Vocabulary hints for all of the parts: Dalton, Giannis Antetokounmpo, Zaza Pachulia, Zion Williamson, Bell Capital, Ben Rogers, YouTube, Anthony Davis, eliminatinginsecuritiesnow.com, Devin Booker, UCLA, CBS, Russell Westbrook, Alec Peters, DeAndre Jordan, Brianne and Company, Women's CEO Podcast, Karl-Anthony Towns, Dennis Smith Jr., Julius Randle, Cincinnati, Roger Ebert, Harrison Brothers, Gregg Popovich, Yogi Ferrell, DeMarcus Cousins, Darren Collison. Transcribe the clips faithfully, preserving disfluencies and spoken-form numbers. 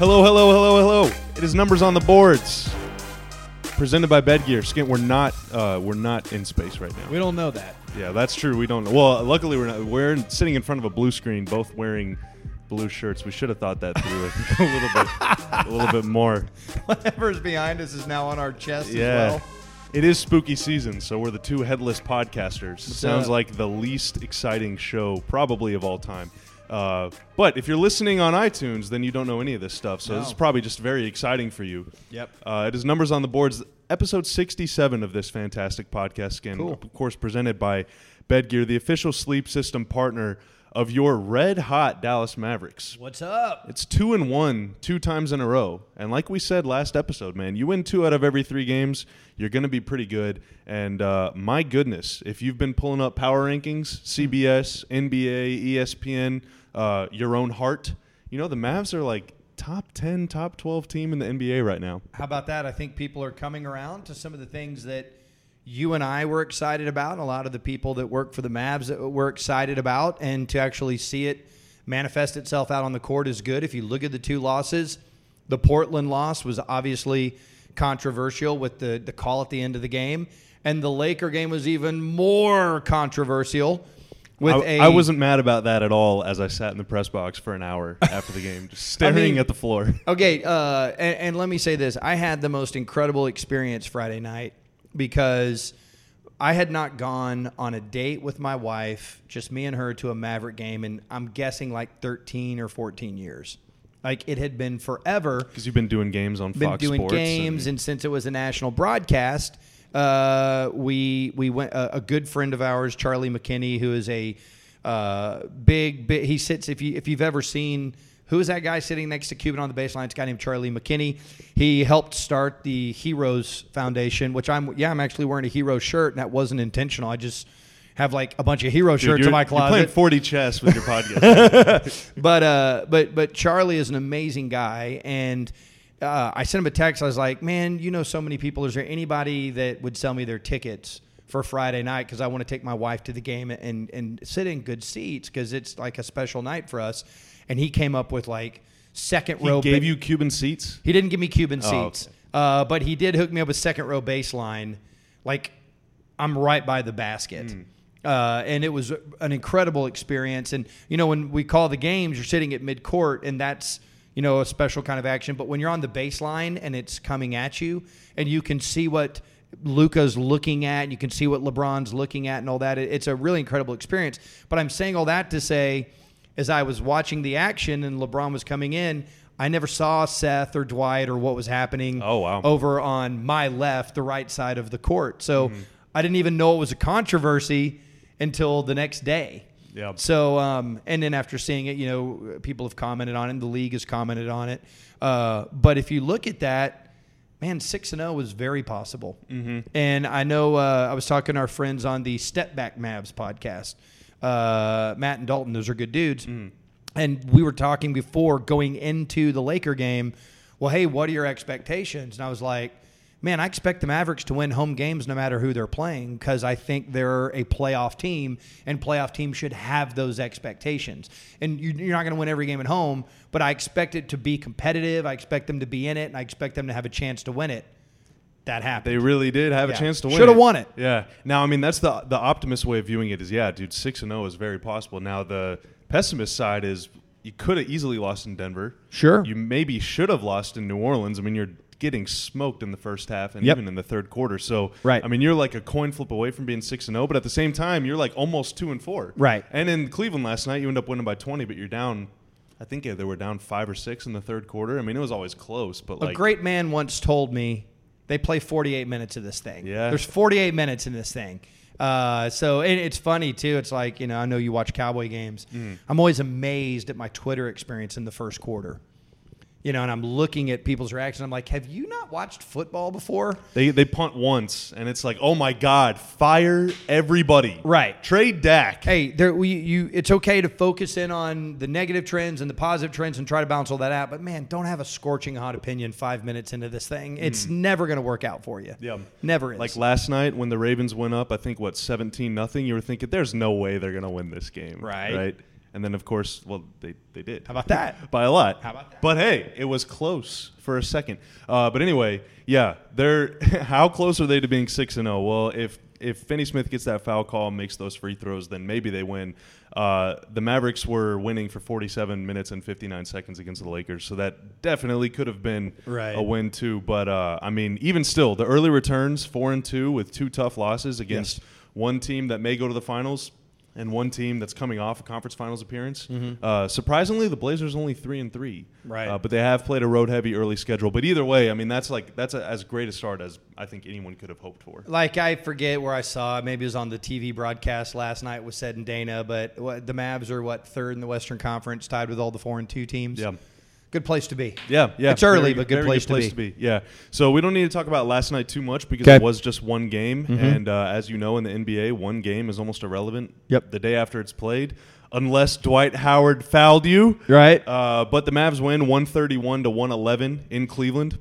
Hello, hello, hello, hello. It is Numbers on the Boards, presented by Bed Gear. Skin, we're not, uh, we're not in space right now. We don't know that. Yeah, that's true. We don't know. Well, luckily we're not. We're sitting in front of a blue screen, both wearing blue shirts. We should have thought that through a little bit, a little bit more. Whatever's behind us is now on our chest yeah. as well. It is spooky season, so we're the two headless podcasters. What's Sounds up? Like the least exciting show probably of all time. Uh, but if you're listening on iTunes, then you don't know any of this stuff, so no. This is probably just very exciting for you. Yep. Uh, it is Numbers on the Boards, episode sixty-seven of this fantastic podcast, Skin. Cool. Of course, presented by Bed Gear, the official sleep system partner of your red-hot Dallas Mavericks. What's up? It's two and one, two times in a row. And like we said last episode, man, you win two out of every three games, you're going to be pretty good. And uh, my goodness, if you've been pulling up power rankings, C B S, N B A, E S P N, uh, your own heart, you know, the Mavs are like top ten, top twelve team in the N B A right now. How about that? I think people are coming around to some of the things that you and I were excited about, a lot of the people that work for the Mavs that were excited about, and to actually see it manifest itself out on the court is good. If you look at the two losses, the Portland loss was obviously controversial with the, the call at the end of the game, and the Laker game was even more controversial. With I, a, I wasn't mad about that at all as I sat in the press box for an hour after the game, just staring I mean, at the floor. Okay, uh, and, and let me say this. I had the most incredible experience Friday night, because I had not gone on a date with my wife, just me and her, to a Maverick game in, I'm guessing, like thirteen or fourteen years. Like, it had been forever. Because you've been doing games on Fox Sports. Been doing Sports games, and, and since it was a national broadcast, uh, we we went. Uh, a good friend of ours, Charlie McKinney, who is a uh, big, big, he sits, if, you, if you've ever seen, who is that guy sitting next to Cuban on the baseline? It's a guy named Charlie McKinney. He helped start the Heroes Foundation, which I'm, yeah, I'm actually wearing a Hero shirt, and that wasn't intentional. I just have like a bunch of Hero Dude, shirts in my closet. You're playing forty chess with your podcast. but, uh, but, but Charlie is an amazing guy, and uh, I sent him a text. I was like, man, you know so many people. Is there anybody that would sell me their tickets for Friday night? Because I want to take my wife to the game and, and sit in good seats, because it's like a special night for us. And he came up with like second he row. He gave ba- you Cuban seats? He didn't give me Cuban oh, seats. Okay. Uh, but he did hook me up with second row baseline. Like, I'm right by the basket. Mm. Uh, and it was an incredible experience. And, you know, when we call the games, you're sitting at midcourt, and that's, you know, a special kind of action. But when you're on the baseline and it's coming at you, and you can see what Luka's looking at, and you can see what LeBron's looking at and all that, it's a really incredible experience. But I'm saying all that to say, as I was watching the action and LeBron was coming in, I never saw Seth or Dwight or what was happening oh, wow. over on my left, the right side of the court. So mm-hmm. I didn't even know it was a controversy until the next day. Yeah. So, um, and then after seeing it, you know, people have commented on it, and the league has commented on it. Uh, but if you look at that, man, six and oh was very possible. Mm-hmm. And I know uh, I was talking to our friends on the Step Back Mavs podcast. Uh, Matt and Dalton, those are good dudes. Mm. And we were talking before going into the Laker game, well, hey, what are your expectations? And I was like, man, I expect the Mavericks to win home games no matter who they're playing, because I think they're a playoff team, and playoff teams should have those expectations. And you, you're not going to win every game at home, but I expect it to be competitive. I expect them to be in it, and I expect them to have a chance to win it. That happened. They really did have yeah. a chance to win. Should have won it. Yeah. Now, I mean, that's the the optimist way of viewing it is, yeah, dude, six and oh is very possible. Now, the pessimist side is you could have easily lost in Denver. Sure. You maybe should have lost in New Orleans. I mean, you're getting smoked in the first half and yep. even in the third quarter. So, right. I mean, you're like a coin flip away from being six and oh, but at the same time, you're like almost two and four. Right. And in Cleveland last night, you end up winning by twenty, but you're down, I think yeah, they were down five or six in the third quarter. I mean, it was always close. But like, a great man once told me, they play forty-eight minutes of this thing. Yeah. There's forty-eight minutes in this thing. Uh, so and it's funny, too. It's like, you know, I know you watch Cowboy games. Mm. I'm always amazed at my Twitter experience in the first quarter. You know, and I'm looking at people's reactions. I'm like, have you not watched football before? They they punt once, and it's like, oh, my God, fire everybody. Right. Trade Dak. Hey, there, we, you. It's okay to focus in on the negative trends and the positive trends and try to balance all that out. But, man, don't have a scorching hot opinion five minutes into this thing. It's mm. never going to work out for you. Yeah. Never is. Like last night when the Ravens went up, I think, what, seventeen nothing, you were thinking, there's no way they're going to win this game. Right. Right. And then, of course, well, they, they did. How about that? By a lot. How about that? But, hey, it was close for a second. Uh, but anyway, yeah, they're how close are they to being six and oh? Well, if if Finney-Smith gets that foul call and makes those free throws, then maybe they win. Uh, the Mavericks were winning for forty-seven minutes and fifty-nine seconds against the Lakers, so that definitely could have been right. a win too. But, uh, I mean, even still, the early returns, four and two with two tough losses against yes. one team that may go to the finals, and one team that's coming off a conference finals appearance. Mm-hmm. Uh, surprisingly, the Blazers only three and three. Right. Uh, but they have played a road-heavy early schedule. But either way, I mean, that's like that's a, as great a start as I think anyone could have hoped for. Like, I forget where I saw. Maybe it was on the T V broadcast last night with Seth and Dana. But what, the Mavs are, what, third in the Western Conference, tied with all the four and two teams. Yeah. Good place to be. Yeah, yeah. It's early, very, but good, very place, good place to be. to be. Yeah. So we don't need to talk about last night too much because Kay. it was just one game. Mm-hmm. And uh, as you know, in the N B A, one game is almost irrelevant yep. the day after it's played, unless Dwight Howard fouled you. Right. Uh, but the Mavs win one thirty-one to one eleven in Cleveland,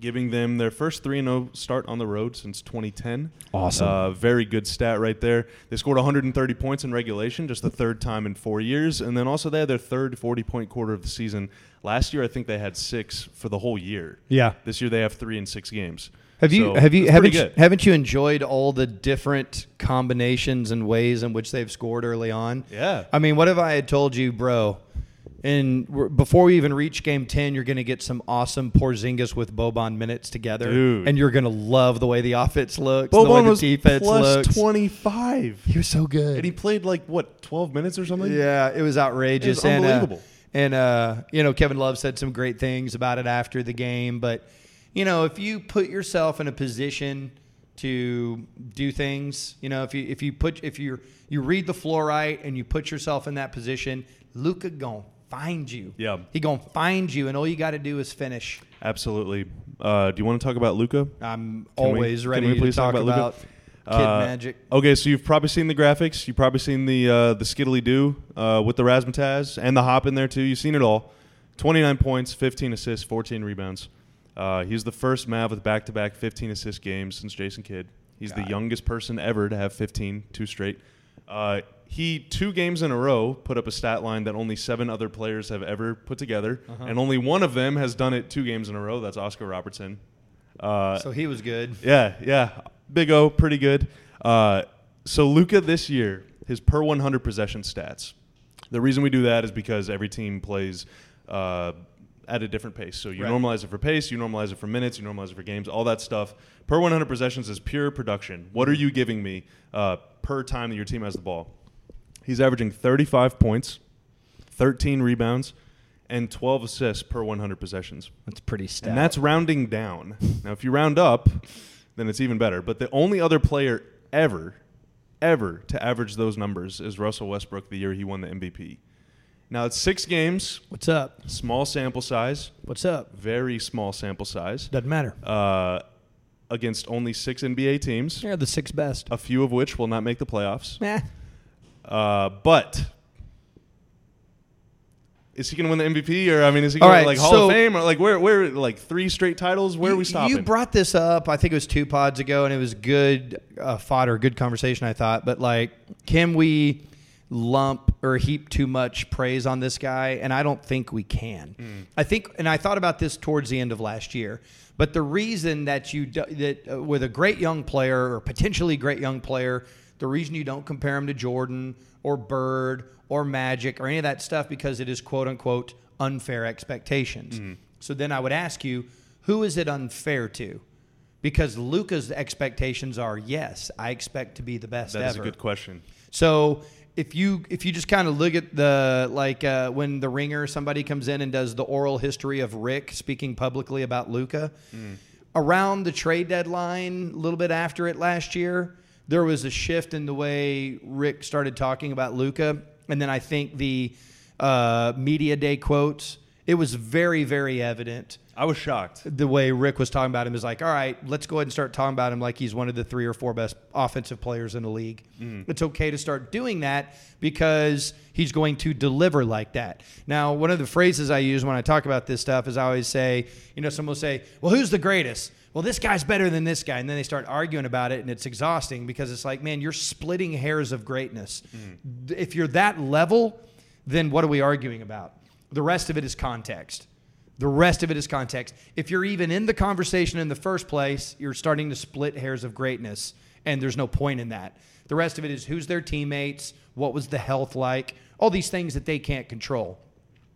giving them their first three and oh start on the road since twenty ten. Awesome. Uh, very good stat right there. They scored one hundred thirty points in regulation, just the third time in four years. And then also they had their third forty-point quarter of the season. Last year, I think they had six for the whole year. Yeah. This year, they have three in six games. Have you, so have you, haven't you, haven't you enjoyed all the different combinations and ways in which they've scored early on? Yeah. I mean, what if I had told you, bro, and before we even reach game ten, you're going to get some awesome Porzingis with Boban minutes together. Dude. And you're going to love the way the offense looks, Boban the way the was defense plus looks. twenty-five. He was so good. And he played like, what, twelve minutes or something? Yeah, it was outrageous. It was unbelievable. And, uh, and uh, you know, Kevin Love said some great things about it after the game. But, you know, if you put yourself in a position to do things, you know, if you if you put if you you read the floor right and you put yourself in that position, Luka gone. Find you. Yeah. He gonna find you, and all you got to do is finish. Absolutely. Uh, do you want to talk about Luka? I'm can always we, ready can we please to talk, talk about, about Luka? Kid uh, Magic. Okay, so you've probably seen the graphics. You've probably seen the uh, the skiddly do uh, with the razzmatazz and the hop in there too. You've seen it all. twenty-nine points, fifteen assists, fourteen rebounds. Uh, he's the first Mav with back-to-back fifteen assist games since Jason Kidd. He's God. the youngest person ever to have fifteen, two straight. Uh, he, two games in a row, put up a stat line that only seven other players have ever put together, uh-huh. and only one of them has done it two games in a row. That's Oscar Robertson. Uh, so he was good. Yeah, yeah. Big O, pretty good. Uh, so Luka this year, his per one hundred possession stats. The reason we do that is because every team plays uh, at a different pace. So you right. normalize it for pace, you normalize it for minutes, you normalize it for games, all that stuff. Per one hundred possessions is pure production. What are you giving me uh, per time that your team has the ball? He's averaging thirty-five points, thirteen rebounds, and twelve assists per one hundred possessions. That's pretty stout. And that's rounding down. Now, if you round up, then it's even better. But the only other player ever, ever to average those numbers is Russell Westbrook the year he won the M V P. Now, it's six games. What's up? Small sample size. What's up? Very small sample size. Doesn't matter. Uh, against only six N B A teams. Yeah, the six best. A few of which will not make the playoffs. Nah. Uh, but is he going to win the M V P, or I mean, is he going right, to like Hall so of Fame, or like where where like three straight titles? Where you, are we stopping? You brought this up, I think it was two pods ago, and it was good uh, fodder, good conversation, I thought. But like, can we lump or heap too much praise on this guy? And I don't think we can. Mm. I think, and I thought about this towards the end of last year. But the reason that you do, that uh, with a great young player or potentially great young player. The reason you don't compare him to Jordan or Bird or Magic or any of that stuff because it is, quote, unquote, unfair expectations. Mm. So then I would ask you, who is it unfair to? Because Luka's expectations are, yes, I expect to be the best ever. That is a good question. So if you if you just kind of look at the, like, uh, when The Ringer, somebody comes in and does the oral history of Rick speaking publicly about Luka, mm. around the trade deadline, a little bit after it last year, there was a shift in the way Rick started talking about Luka. And then I think the uh, media day quotes, it was very, very evident. I was shocked. The way Rick was talking about him is like, all right, let's go ahead and start talking about him like he's one of the three or four best offensive players in the league. Mm. It's okay to start doing that because he's going to deliver like that. Now, one of the phrases I use when I talk about this stuff is I always say, you know, someone will say, well, who's the greatest? Well, this guy's better than this guy. And then they start arguing about it, and it's exhausting because it's like, man, you're splitting hairs of greatness. Mm. If you're that level, then what are we arguing about? The rest of it is context. The rest of it is context. If you're even in the conversation in the first place, you're starting to split hairs of greatness, and there's no point in that. The rest of it is who's their teammates, what was the health like, all these things that they can't control.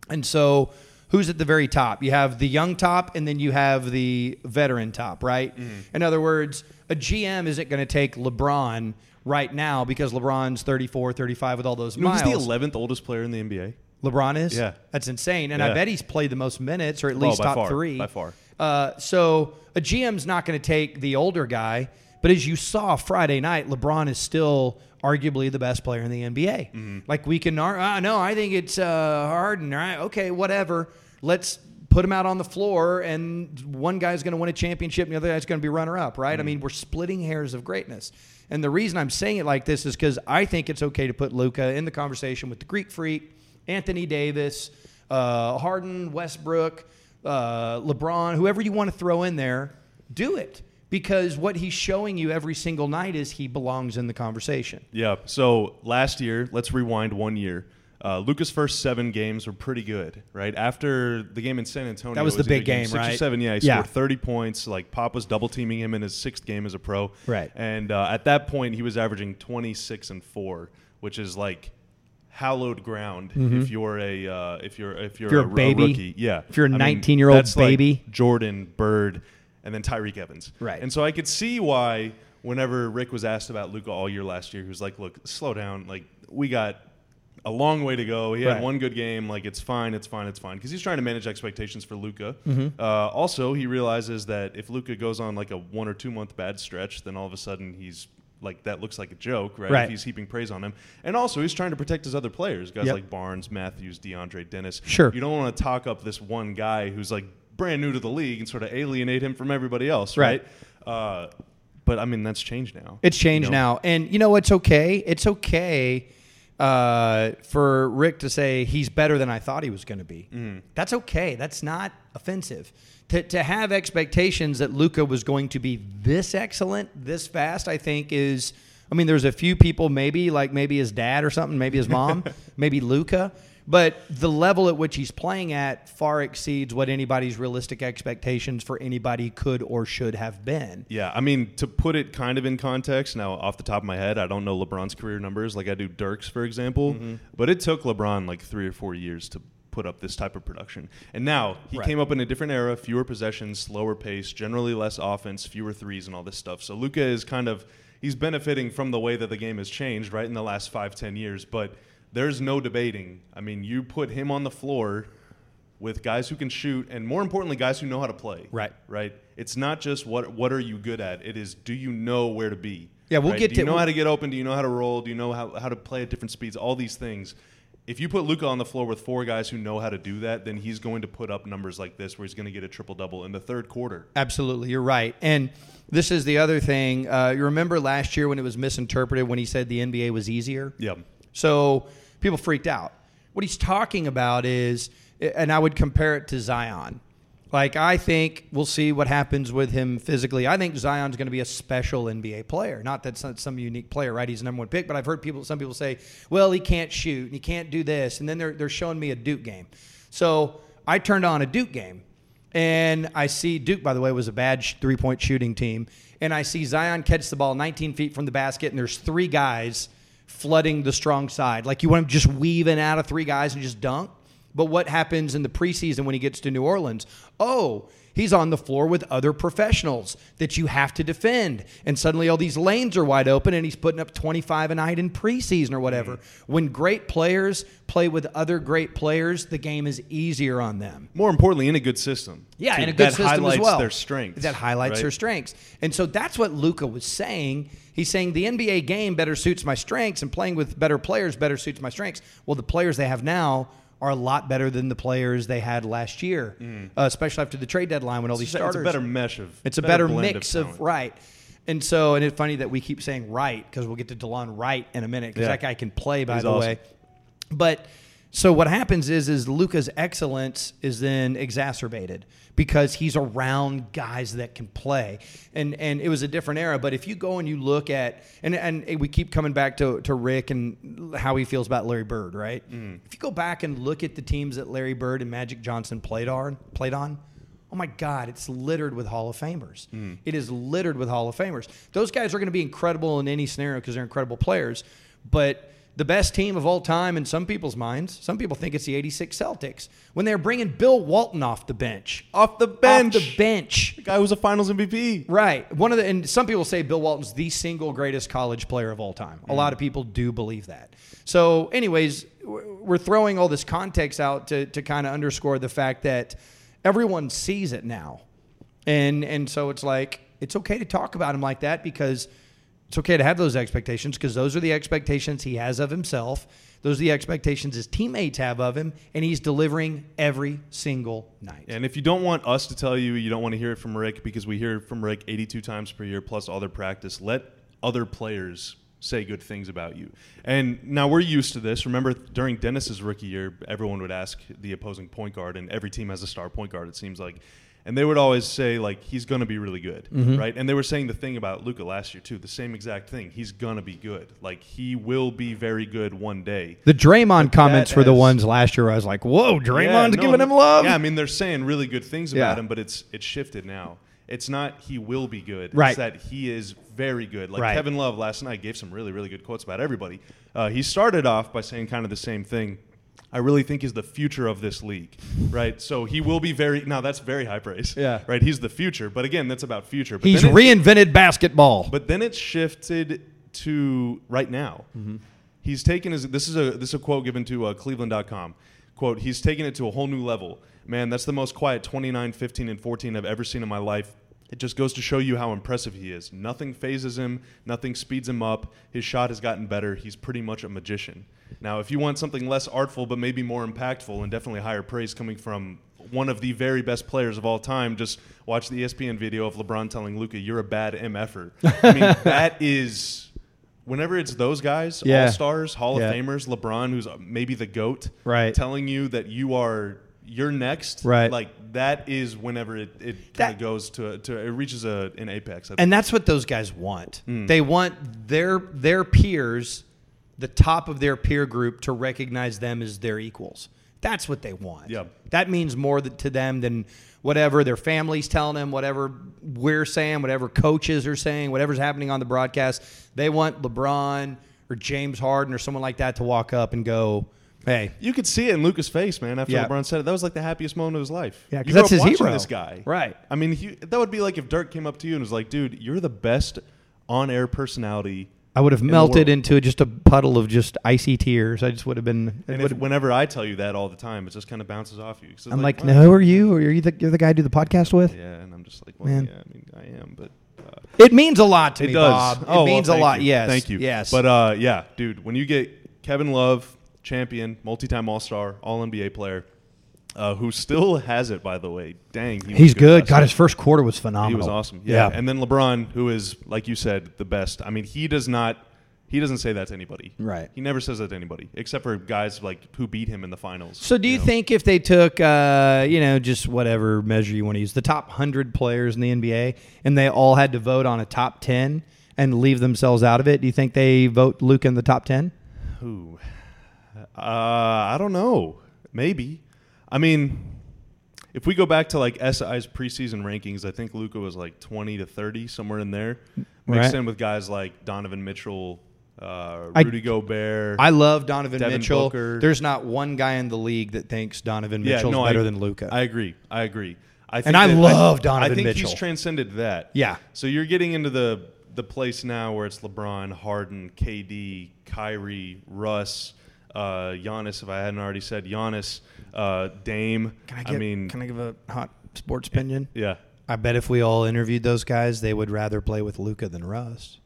And so who's at the very top? You have the young top, and then you have the veteran top, right? Mm-hmm. In other words, a G M isn't going to take LeBron right now because LeBron's thirty-four, thirty-five with all those you know, miles. He's the eleventh oldest player in the N B A. LeBron is? Yeah. That's insane. And yeah. I bet he's played the most minutes, or at least oh, by top far. three. By far. Uh, so a G M's not going to take the older guy. But as you saw Friday night, LeBron is still arguably the best player in the N B A. Mm-hmm. Like, we can argue, uh, no, I think it's uh, Harden, right? Okay, whatever. Let's put him out on the floor, and one guy's going to win a championship, and the other guy's going to be runner-up, right? Mm-hmm. I mean, we're splitting hairs of greatness. And the reason I'm saying it like this is because I think it's okay to put Luka in the conversation with the Greek Freak, Anthony Davis, uh, Harden, Westbrook, uh, LeBron, whoever you want to throw in there, do it. Because what he's showing you every single night is he belongs in the conversation. Yeah. So last year, let's rewind one year. Uh, Luka's first seven games were pretty good, right? After the game in San Antonio. That was, was the big game, game, right? Six or seven, yeah. He yeah. scored thirty points. Like, Pop was double-teaming him in his sixth game as a pro. Right. And uh, at that point, he was averaging twenty-six and four, which is like hallowed ground mm-hmm. if you're a uh, if you're if you're, if you're a, a baby, a rookie. Yeah. If you're a nineteen-year-old baby. Like Jordan, Bird, and then Tyreek Evans. Right. And so I could see why whenever Rick was asked about Luka all year last year, he was like, look, slow down. Like, we got a long way to go. He had right. one good game. Like, it's fine, it's fine, it's fine. Because he's trying to manage expectations for Luka. Mm-hmm. Uh, also, he realizes that if Luka goes on like a one or two month bad stretch, then all of a sudden he's like, that looks like a joke, right? right. If he's heaping praise on him. And also, he's trying to protect his other players, guys yep. like Barnes, Matthews, DeAndre, Dennis. Sure. You don't want to talk up this one guy who's like, brand new to the league and sort of alienate him from everybody else, right? right. Uh, but, I mean, that's changed now. It's changed you know? now. And, you know, it's okay. It's okay uh, for Rick to say he's better than I thought he was going to be. Mm. That's okay. That's not offensive. To, to have expectations that Luka was going to be this excellent, this fast, I think is, I mean, there's a few people maybe, like maybe his dad or something, maybe his mom, maybe Luka. But the level at which he's playing at far exceeds what anybody's realistic expectations for anybody could or should have been. Yeah, I mean, to put it kind of in context, now off the top of my head, I don't know LeBron's career numbers like I do Dirk's, for example. Mm-hmm. But it took LeBron like three or four years to put up this type of production. And now he right. came up in a different era, fewer possessions, slower pace, generally less offense, fewer threes and all this stuff. So Luka is kind of, he's benefiting from the way that the game has changed, right, in the last five, ten years. But there's no debating. I mean, you put him on the floor with guys who can shoot and, more importantly, guys who know how to play. Right. Right? It's not just what what are you good at. It is, do you know where to be? Yeah, we'll right? get to... Do you know we'll, how to get open? Do you know how to roll? Do you know how, how to play at different speeds? All these things. If you put Luka on the floor with four guys who know how to do that, then he's going to put up numbers like this where he's going to get a triple-double in the third quarter. Absolutely. You're right. And this is the other thing. Uh, you remember last year when it was misinterpreted when he said the N B A was easier? Yeah. So people freaked out. What he's talking about is, and I would compare it to Zion. Like, I think we'll see what happens with him physically. I think Zion's going to be a special N B A player. Not that some unique player, right? He's the number one pick. But I've heard people, some people say, well, he can't shoot and he can't do this. And then they're they're showing me a Duke game. So I turned on a Duke game. And I see Duke, by the way, was a bad sh- three-point shooting team. And I see Zion catch the ball nineteen feet from the basket, and there's three guys flooding the strong side. Like, you want him just weaving out of three guys and just dunk? But what happens in the preseason when he gets to New Orleans? Oh, he's on the floor with other professionals that you have to defend. And suddenly all these lanes are wide open, and he's putting up twenty-five a night in preseason or whatever. Mm-hmm. When great players play with other great players, the game is easier on them. More importantly, in a good system. Yeah, in a good system as well. That highlights their strengths. That highlights right? their strengths. And so that's what Luka was saying. He's saying the N B A game better suits my strengths, and playing with better players better suits my strengths. Well, the players they have now are a lot better than the players they had last year, mm. uh, especially after the trade deadline when all these it's starters. It's a better mesh of. It's a better, better mix of, of right, and so and it's funny that we keep saying right because we'll get to Delon Wright in a minute because yeah. that guy can play. By He's the awesome. way, but So what happens is, is Luka's excellence is then exacerbated because he's around guys that can play. And and it was a different era. But if you go and you look at, and, and we keep coming back to, to Rick and how he feels about Larry Bird, right? Mm. If you go back and look at the teams that Larry Bird and Magic Johnson played on, played on, oh my God, it's littered with Hall of Famers. Mm. It is littered with Hall of Famers. Those guys are going to be incredible in any scenario because they're incredible players. But the best team of all time in some people's minds, some people think it's the eighty-six Celtics, when they're bringing Bill Walton off the bench. Off the bench. Off the bench. The guy was a finals M V P. Right. One of the, and some people say Bill Walton's the single greatest college player of all time. Mm. A lot of people do believe that. So anyways, we're throwing all this context out to, to kind of underscore the fact that everyone sees it now. And and so it's like, it's okay to talk about him like that because it's okay to have those expectations because those are the expectations he has of himself. Those are the expectations his teammates have of him, and he's delivering every single night. And if you don't want us to tell you, you don't want to hear it from Rick because we hear from Rick eighty-two times per year plus all their practice, let other players say good things about you. And now we're used to this. Remember, during Dennis's rookie year, everyone would ask the opposing point guard, and every team has a star point guard, it seems like. And they would always say, like, he's going to be really good, mm-hmm. right? And they were saying the thing about Luka last year, too, the same exact thing. He's going to be good. Like, he will be very good one day. The Draymond but comments were as, the ones last year where I was like, whoa, Draymond's yeah, no, giving him love? Yeah, I mean, they're saying really good things about yeah. him, but it's it's shifted now. It's not he will be good. Right. It's that he is very good. Like, right. Kevin Love last night gave some really, really good quotes about everybody. Uh, he started off by saying kind of the same thing. I really think he's the future of this league, right? So he will be very – now that's very high praise, yeah. right? He's the future. But, again, that's about future. But he's then it, reinvented basketball. But then it's shifted to right now. Mm-hmm. He's taken his – this is a this is a quote given to uh, Cleveland dot com. Quote, he's taken it to a whole new level. Man, that's the most quiet twenty-nine, fifteen, and fourteen I've ever seen in my life. It just goes to show you how impressive he is. Nothing phases him. Nothing speeds him up. His shot has gotten better. He's pretty much a magician. Now, if you want something less artful but maybe more impactful and definitely higher praise coming from one of the very best players of all time, just watch the E S P N video of LeBron telling Luka, you're a bad M F-er. I mean, that is... Whenever it's those guys, yeah. all-stars, Hall yeah. of Famers, LeBron, who's maybe the GOAT, right. telling you that you are... You're next, right? Like that is whenever it, it kind of goes to to it reaches a an apex, I think. And that's what those guys want. Mm. They want their their peers, the top of their peer group, to recognize them as their equals. That's what they want. Yep. That means more to them than whatever their family's telling them, whatever we're saying, whatever coaches are saying, whatever's happening on the broadcast. They want LeBron or James Harden or someone like that to walk up and go. Hey, you could see it in Luka's face, man. After yeah. LeBron said it, that was like the happiest moment of his life. Yeah, because that's his hero. This guy, right? I mean, he, that would be like if Dirk came up to you and was like, "Dude, you're the best on-air personality." I would have in melted into just a puddle of just icy tears. I just would have been. And if, whenever I tell you that all the time, it just kind of bounces off you. I'm like, like oh, "No, who are you? Or are you the you're the guy I do the podcast with?" Yeah, and I'm just like, well, man. Yeah, I mean, I am, but. Uh, it means a lot to it me, does. Bob. Oh, it means well, a lot. You. Yes, thank you. Yes, but uh, yeah, dude, when you get Kevin Love. Champion, multi-time All-Star, All N B A player, uh, who still has it, by the way. Dang. He He's good. good. God, his first quarter was phenomenal. He was awesome. Yeah. yeah. And then LeBron, who is, like you said, the best. I mean, he does not – he doesn't say that to anybody. Right. He never says that to anybody, except for guys like who beat him in the finals. So do you, you know? think if they took, uh, you know, just whatever measure you want to use, the top one hundred players in the N B A, and they all had to vote on a top ten and leave themselves out of it, do you think they vote Luka in the top ten? Who? Uh, I don't know. Maybe. I mean, if we go back to, like, S I's preseason rankings, I think Luka was, like, twenty to thirty, somewhere in there. Mixed right. in with guys like Donovan Mitchell, uh, Rudy I, Gobert. I love Donovan Devin Mitchell. Booker. There's not one guy in the league that thinks Donovan Mitchell's yeah, no, better I, than Luka. I agree. I agree. I think and I that, love I, Donovan I think Mitchell. He's transcended that. Yeah. So you're getting into the, the place now where it's LeBron, Harden, K D, Kyrie, Russ. Uh, Giannis, if I hadn't already said Giannis, uh, Dame. Can I, get, I mean, can I give a hot sports opinion? Yeah. I bet if we all interviewed those guys, they would rather play with Luka than Russ.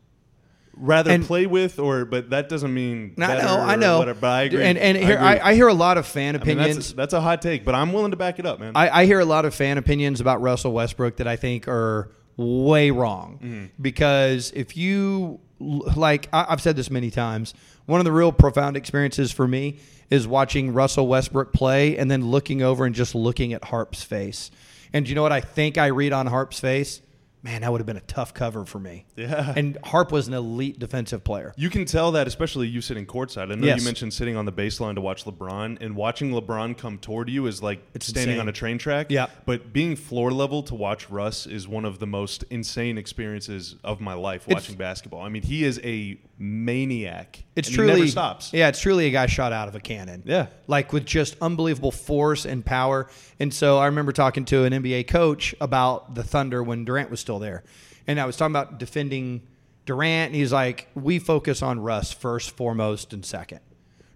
Rather and play with, or but that doesn't mean. I know, I know. Whatever, but I agree. And, and here, I, agree. I, I hear a lot of fan opinions. I mean, that's, a, that's a hot take, but I'm willing to back it up, man. I, I hear a lot of fan opinions about Russell Westbrook that I think are way wrong. Mm-hmm. Because if you like I've said this many times, one of the real profound experiences for me is watching Russell Westbrook play and then looking over and just looking at Harp's face. And you know what I think I read on Harp's face? Man, that would have been a tough cover for me. Yeah. And Harp was an elite defensive player. You can tell that, especially you sitting courtside. I know yes. you mentioned sitting on the baseline to watch LeBron, and watching LeBron come toward you is like it's standing insane. on a train track. Yeah. But being floor level to watch Russ is one of the most insane experiences of my life watching it's, basketball. I mean, he is a maniac. It's and truly, he never stops. Yeah, it's truly a guy shot out of a cannon. Yeah. Like with just unbelievable force and power. And so I remember talking to an N B A coach about the Thunder when Durant was still there. And I was talking about defending Durant, and he's like, we focus on Russ first, foremost, and second.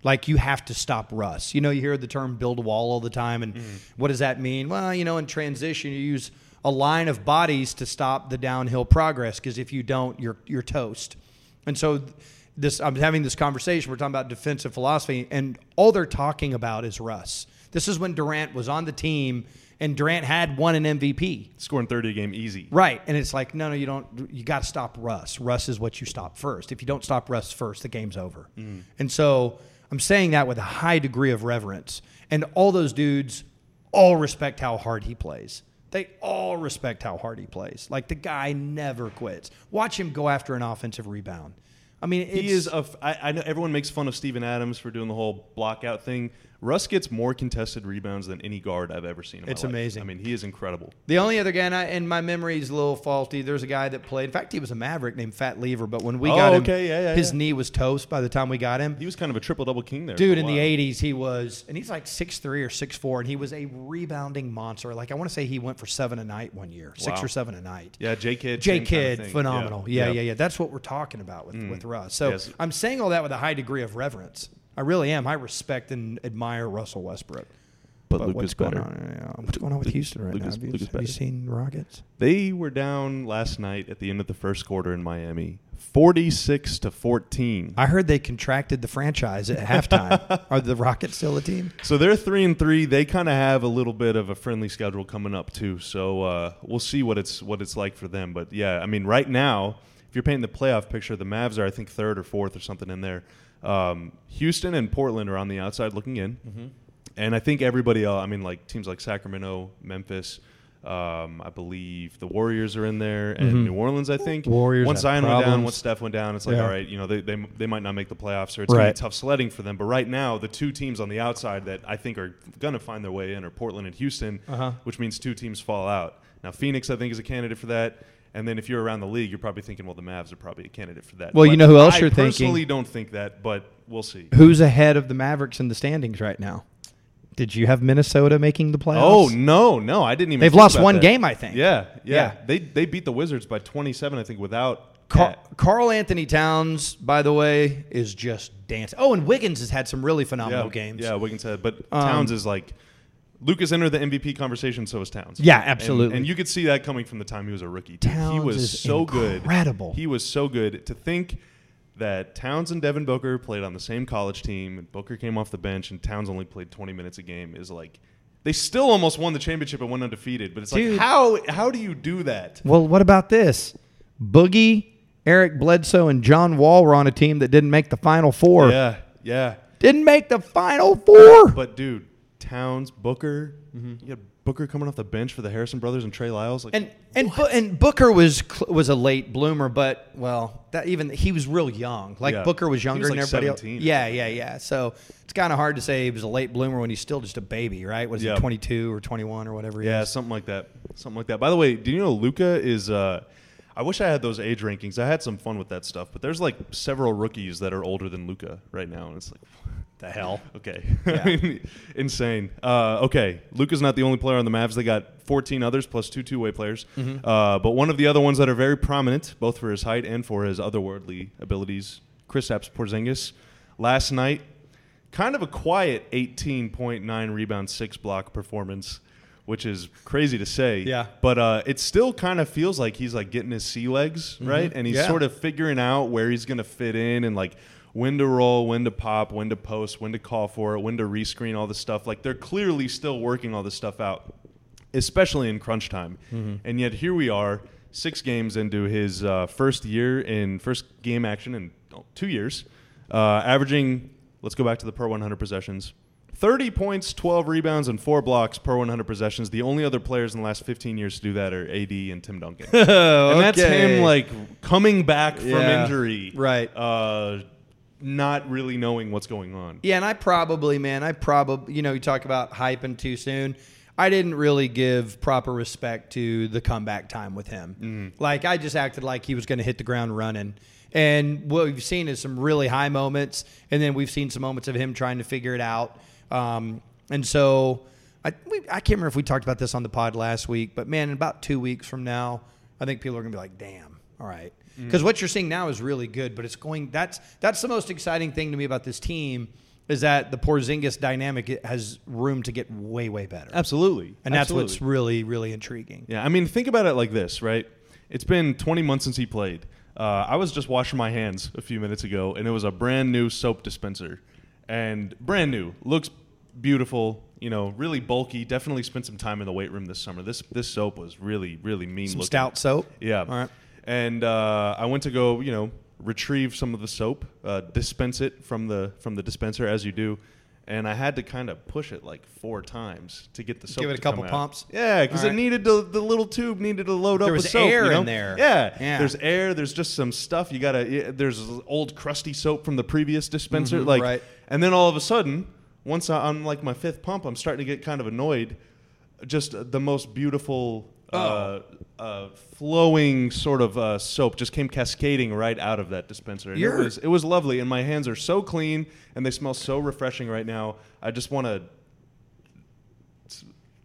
Like, you have to stop Russ. You know, you hear the term build a wall all the time, and mm. what does that mean? Well, you know, in transition, you use a line of bodies to stop the downhill progress, because if you don't, you're you're toast. And so this, I'm having this conversation. We're talking about defensive philosophy, and all they're talking about is Russ. This is when Durant was on the team, and Durant had won an M V P. Scoring thirty a game, easy. Right, and it's like, no, no, you don't. You got to stop Russ. Russ is what you stop first. If you don't stop Russ first, the game's over. Mm. And so I'm saying that with a high degree of reverence. And all those dudes all respect how hard he plays. They all respect how hard he plays. Like, the guy never quits. Watch him go after an offensive rebound. I mean, it's, he is a. I, I know everyone makes fun of Steven Adams for doing the whole blockout thing. Russ gets more contested rebounds than any guard I've ever seen in my life. It's amazing. I mean, he is incredible. The only other guy, and, I, and my memory is a little faulty, there's a guy that played. In fact, he was a Maverick named Fat Lever, but when we oh, got him, okay. yeah, yeah, his yeah. knee was toast by the time we got him. He was kind of a triple-double king there. Dude, in the eighties, he was, and he's like six three or six four, and he was a rebounding monster. Like, I want to say he went for seven a night one year, wow. six or seven a night. Yeah, J. Kidd. J. Kidd, kind of phenomenal. Yeah. yeah, yeah, yeah. That's what we're talking about with, mm. with Russ. So yes. I'm saying all that with a high degree of reverence. I really am. I respect and admire Russell Westbrook. But, but Luka's better. On? What's going on with Houston right Luka's, now? Have you, have you seen Rockets? They were down last night at the end of the first quarter in Miami, forty-six to fourteen. I heard they contracted the franchise at halftime. Are the Rockets still a team? So they're three and three. They kind of have a little bit of a friendly schedule coming up too. So uh, we'll see what it's what it's like for them. But yeah, I mean, right now, if you're painting the playoff picture, the Mavs are I think third or fourth or something in there. Um, Houston and Portland are on the outside looking in. Mm-hmm. And I think everybody, uh, I mean, like teams like Sacramento, Memphis, um, I believe the Warriors are in there, and mm-hmm. New Orleans, I think. Warriors Once Zion problems. went down, once Steph went down, it's like, yeah. all right, you know, they, they they might not make the playoffs, or it's right. going to be tough sledding for them. But right now, the two teams on the outside that I think are going to find their way in are Portland and Houston, uh-huh. which means two teams fall out. Now, Phoenix, I think, is a candidate for that. And then if you're around the league, you're probably thinking, well, the Mavs are probably a candidate for that. Well, but you know who else I you're thinking? I personally don't think that, but we'll see. Who's ahead of the Mavericks in the standings right now? Did you have Minnesota making the playoffs? Oh, no, no. I didn't even They've think lost about one that. game, I think. Yeah, yeah, yeah. They they beat the Wizards by twenty-seven, I think, without Car- Karl-Anthony Towns, by the way, is just dancing. Oh, and Wiggins has had some really phenomenal yeah, games. Yeah, Wiggins had, but um, Towns is like – Luka's entered the M V P conversation, so is Towns. Yeah, absolutely. And, and you could see that coming from the time he was a rookie. Towns he was is so incredible. good. Incredible. He was so good. To think that Towns and Devin Booker played on the same college team, and Booker came off the bench, and Towns only played twenty minutes a game is like they still almost won the championship and went undefeated. But it's Dude. like how how do you do that? Well, what about this? Boogie, Eric Bledsoe, and John Wall were on a team that didn't make the Final Four. Yeah, yeah. Didn't make the Final Four. But dude. Towns, Booker. Mm-hmm. You had Booker coming off the bench for the Harrison brothers and Trey Lyles. Like, and and, Bu- and Booker was cl- was a late bloomer, but well, that even he was real young. Like yeah. Booker was younger he was like than everybody seventeen else. Yeah, yeah, yeah. So it's kind of hard to say he was a late bloomer when he's still just a baby, right? Was yeah. he twenty-two or twenty-one or whatever? He yeah, is? something like that. Something like that. By the way, do you know Luka is? Uh, I wish I had those age rankings. I had some fun with that stuff, but there's like several rookies that are older than Luka right now, and it's like. The hell? Okay. Yeah. I mean, insane. Uh, okay. Luka's not the only player on the Mavs. They got fourteen others plus two two-way players. Mm-hmm. Uh, but one of the other ones that are very prominent, both for his height and for his otherworldly abilities, Kristaps Porzingis. Last night, kind of a quiet eighteen point nine rebound, six block performance, which is crazy to say. Yeah. But uh, it still kind of feels like he's like getting his sea legs, mm-hmm. right? And he's yeah. sort of figuring out where he's going to fit in and like – when to roll, when to pop, when to post, when to call for it, when to rescreen, all this stuff. Like, they're clearly still working all this stuff out, especially in crunch time. Mm-hmm. And yet here we are, six games into his uh, first year in first game action in two years, uh, averaging, let's go back to the per one hundred possessions, thirty points, twelve rebounds, and four blocks per one hundred possessions. The only other players in the last fifteen years to do that are A D and Tim Duncan. And okay. that's him, like, coming back from yeah. injury. Right. Uh, not really knowing what's going on. Yeah, and I probably, man, I probably, you know, you talk about hyping too soon. I didn't really give proper respect to the comeback time with him. Mm-hmm. Like, I just acted like he was going to hit the ground running. And what we've seen is some really high moments, and then we've seen some moments of him trying to figure it out. Um, and so I, we, I can't remember if we talked about this on the pod last week, but man, in about two weeks from now, I think people are going to be like, damn, all right. Because mm-hmm. what you're seeing now is really good, but it's going, that's, that's the most exciting thing to me about this team is that the Porzingis dynamic has room to get way, way better. Absolutely. And that's Absolutely. what's really, really intriguing. Yeah. I mean, think about it like this, right? It's been twenty months since he played. Uh, I was just washing my hands a few minutes ago and it was a brand new soap dispenser. And brand new, looks beautiful, you know, really bulky. Definitely spent some time in the weight room this summer. This this soap was really, really mean some looking. Stout soap? Yeah. All right. And uh, I went to go, you know, retrieve some of the soap, uh, dispense it from the from the dispenser as you do. And I had to kind of push it like four times to get the soap. Give it a couple pumps. Yeah, because right. it needed to, the little tube needed to load there up with soap. There was air you know? in there. Yeah. yeah, there's air. There's just some stuff you gotta. There's old crusty soap from the previous dispenser. Mm-hmm, like, right. and then all of a sudden, once I, I'm like my fifth pump, I'm starting to get kind of annoyed. Just the most beautiful, oh. uh, uh, flowing sort of uh, soap just came cascading right out of that dispenser. And it was it was lovely, and my hands are so clean, and they smell so refreshing right now. I just want to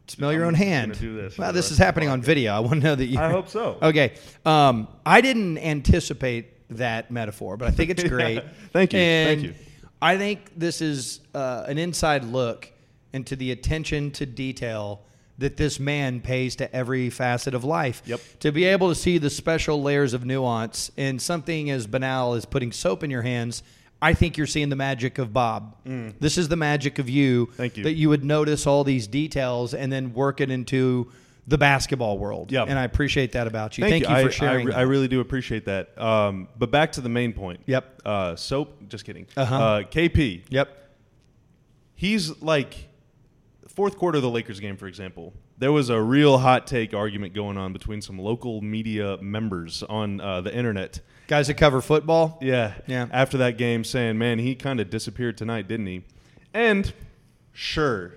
smell your own hand. Do this wow, this is happening on video. I want to know that you. I hope so. Okay, um, I didn't anticipate that metaphor, but I think it's great. yeah. Thank you. And Thank you. I think this is uh, an inside look into the attention to detail that this man pays to every facet of life. Yep. To be able to see the special layers of nuance in something as banal as putting soap in your hands, I think you're seeing the magic of Bob. Mm. This is the magic of you, Thank you. That you would notice all these details and then work it into the basketball world. Yep. And I appreciate that about you. Thank, Thank you. you for I, sharing. I, re- I really do appreciate that. Um, but back to the main point. Yep. Uh, soap, just kidding. Uh-huh. Uh, K P. Yep. He's like... Fourth quarter of the Lakers game, for example, there was a real hot take argument going on between some local media members on uh, the internet. Guys that cover football? Yeah. Yeah. After that game saying, man, he kind of disappeared tonight, didn't he? And sure,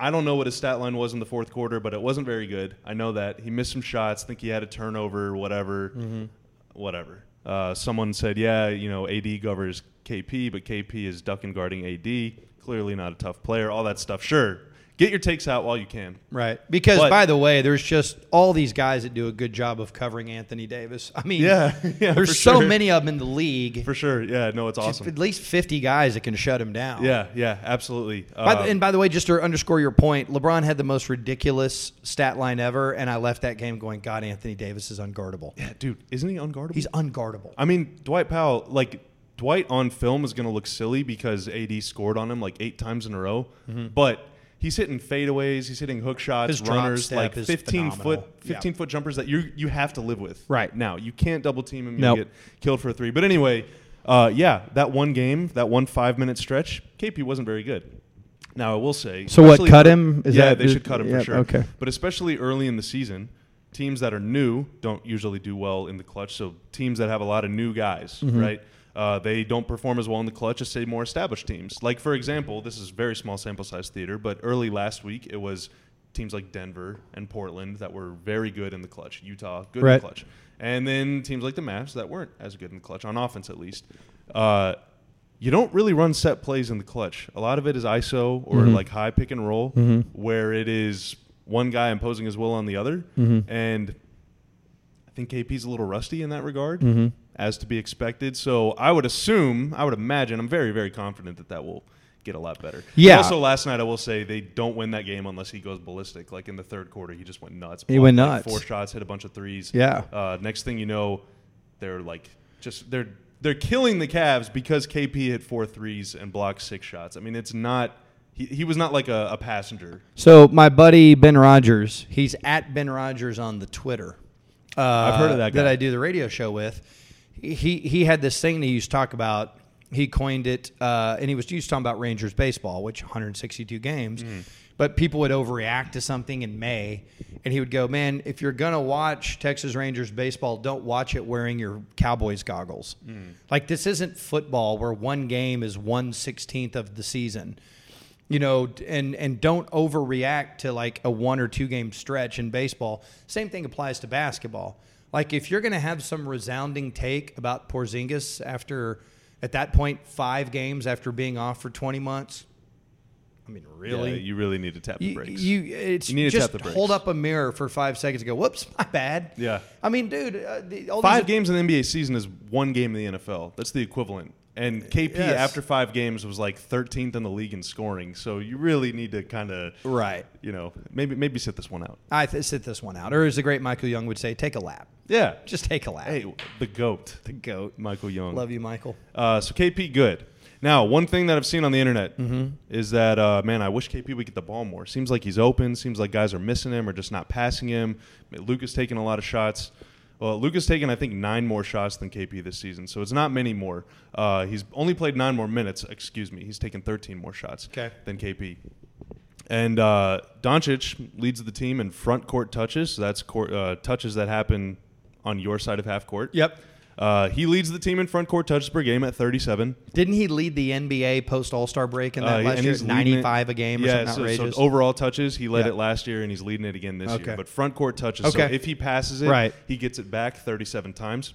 I don't know what his stat line was in the fourth quarter, but it wasn't very good. I know that. He missed some shots. I think he had a turnover, whatever, mm-hmm. whatever. Uh, someone said, yeah, you know, A D covers K P, but K P is ducking guarding A D. Clearly not a tough player, all that stuff. Sure, get your takes out while you can. Right. Because, but, by the way, there's just all these guys that do a good job of covering Anthony Davis. I mean, yeah, yeah, there's so sure. many of them in the league. For sure. Yeah, no, it's awesome. At least fifty guys that can shut him down. Yeah, yeah, absolutely. By the, um, and, by the way, just to underscore your point, LeBron had the most ridiculous stat line ever, and I left that game going, God, Anthony Davis is unguardable. Yeah, dude, isn't he unguardable? He's unguardable. I mean, Dwight Powell, like – Dwight on film is going to look silly because A D scored on him like eight times in a row. Mm-hmm. But he's hitting fadeaways. He's hitting hook shots, runners, like fifteen-foot fifteen yeah. foot jumpers that you you have to live with right now. You can't double-team him. You nope. get killed for a three. But anyway, uh, yeah, that one game, that one five-minute stretch, K P wasn't very good. Now, I will say. So what, cut him? Is yeah, that, they is, should cut him yeah, for sure. Okay. But especially early in the season, teams that are new don't usually do well in the clutch. So teams that have a lot of new guys, mm-hmm. right? Uh, they don't perform as well in the clutch as, say, more established teams. Like, for example, this is very small sample size theater, but early last week it was teams like Denver and Portland that were very good in the clutch. Utah, good right. in the clutch. And then teams like the Mavs that weren't as good in the clutch, on offense at least. Uh, you don't really run set plays in the clutch. A lot of it is I S O or, mm-hmm. like, high pick and roll, mm-hmm. where it is one guy imposing his will on the other. Mm-hmm. And I think K P's a little rusty in that regard. Mm-hmm. As to be expected, so I would assume, I would imagine, I'm very, very confident that that will get a lot better. Yeah. But also, last night I will say they don't win that game unless he goes ballistic. Like in the third quarter, he just went nuts. He went like nuts. Four shots, hit a bunch of threes. Yeah. Uh, next thing you know, they're like just they're they're killing the Cavs because K P hit four threes and blocked six shots. I mean, it's not. He, he was not like a, a passenger. So my buddy Ben Rogers, he's at Ben Rogers on the Twitter. uh, I've heard of that guy. That I do the radio show with. He he had this thing that he used to talk about. He coined it, uh, and he was used to talking about Rangers baseball, which one hundred sixty-two games. Mm. But people would overreact to something in May, and he would go, man, if you're going to watch Texas Rangers baseball, don't watch it wearing your Cowboys goggles. Mm. Like, this isn't football where one game is one sixteenth of the season. You know, and, and don't overreact to, like, a one- or two-game stretch in baseball. Same thing applies to basketball. Like, if you're going to have some resounding take about Porzingis after, at that point, five games after being off for twenty months, I mean, really? Yeah, you really need to tap the brakes. You, you, it's you need just to tap the brakes. Hold up a mirror for five seconds and go, whoops, my bad. Yeah. I mean, dude. Uh, the, all five games in the N B A season is one game in the N F L. That's the equivalent. And K P, yes, after five games, was like thirteenth in the league in scoring. So you really need to kind of, right, you know, maybe maybe sit this one out. I th- sit this one out. Or as the great Michael Young would say, take a lap. Yeah. Just take a lap. Hey, the GOAT. The GOAT. Michael Young. Love you, Michael. Uh, so K P, good. Now, one thing that I've seen on the internet, mm-hmm, is that, uh, man, I wish K P would get the ball more. Seems like he's open. Seems like guys are missing him or just not passing him. I mean, Luka's taking a lot of shots. Well, Luka's taken, I think, nine more shots than K P this season, so it's not many more. Uh, he's only played nine more minutes, excuse me. He's taken thirteen more shots, okay, than K P. And uh, Doncic leads the team in front court touches. So that's court, uh, touches that happen on your side of half court. Yep. Uh, he leads the team in front court touches per game at thirty-seven. Didn't he lead the N B A post All-Star break in that uh, last year? ninety-five a game or yeah, something outrageous? So, so overall touches, he led yeah. it last year, and he's leading it again this okay. year. But front court touches, okay. so if he passes it, right. he gets it back thirty-seven times.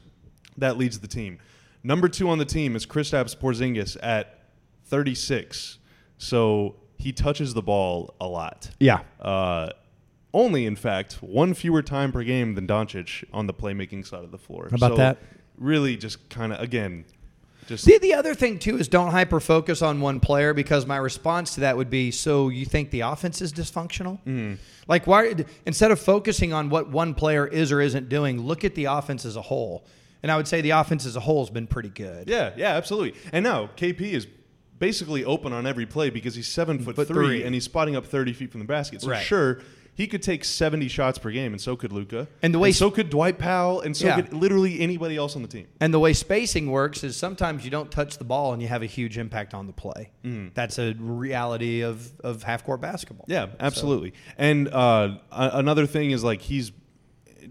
That leads the team. Number two on the team is Kristaps Porzingis at thirty-six. So he touches the ball a lot. Yeah. Uh, only, in fact, one fewer time per game than Doncic on the playmaking side of the floor. How about so, that? Really just kind of, again, just... The, the other thing, too, is don't hyper-focus on one player, because my response to that would be, so you think the offense is dysfunctional? Mm. Like, why, instead of focusing on what one player is or isn't doing, look at the offense as a whole. And I would say the offense as a whole has been pretty good. Yeah, yeah, absolutely. And now K P is basically open on every play because he's seven foot three, three, and he's spotting up thirty feet from the basket. So, right. sure... he could take seventy shots per game, and so could Luka. And the way and so could Dwight Powell, and so yeah. could literally anybody else on the team. And the way spacing works is sometimes you don't touch the ball and you have a huge impact on the play. Mm. That's a reality of, of half-court basketball. Yeah, absolutely. So. And uh, another thing is, like, he's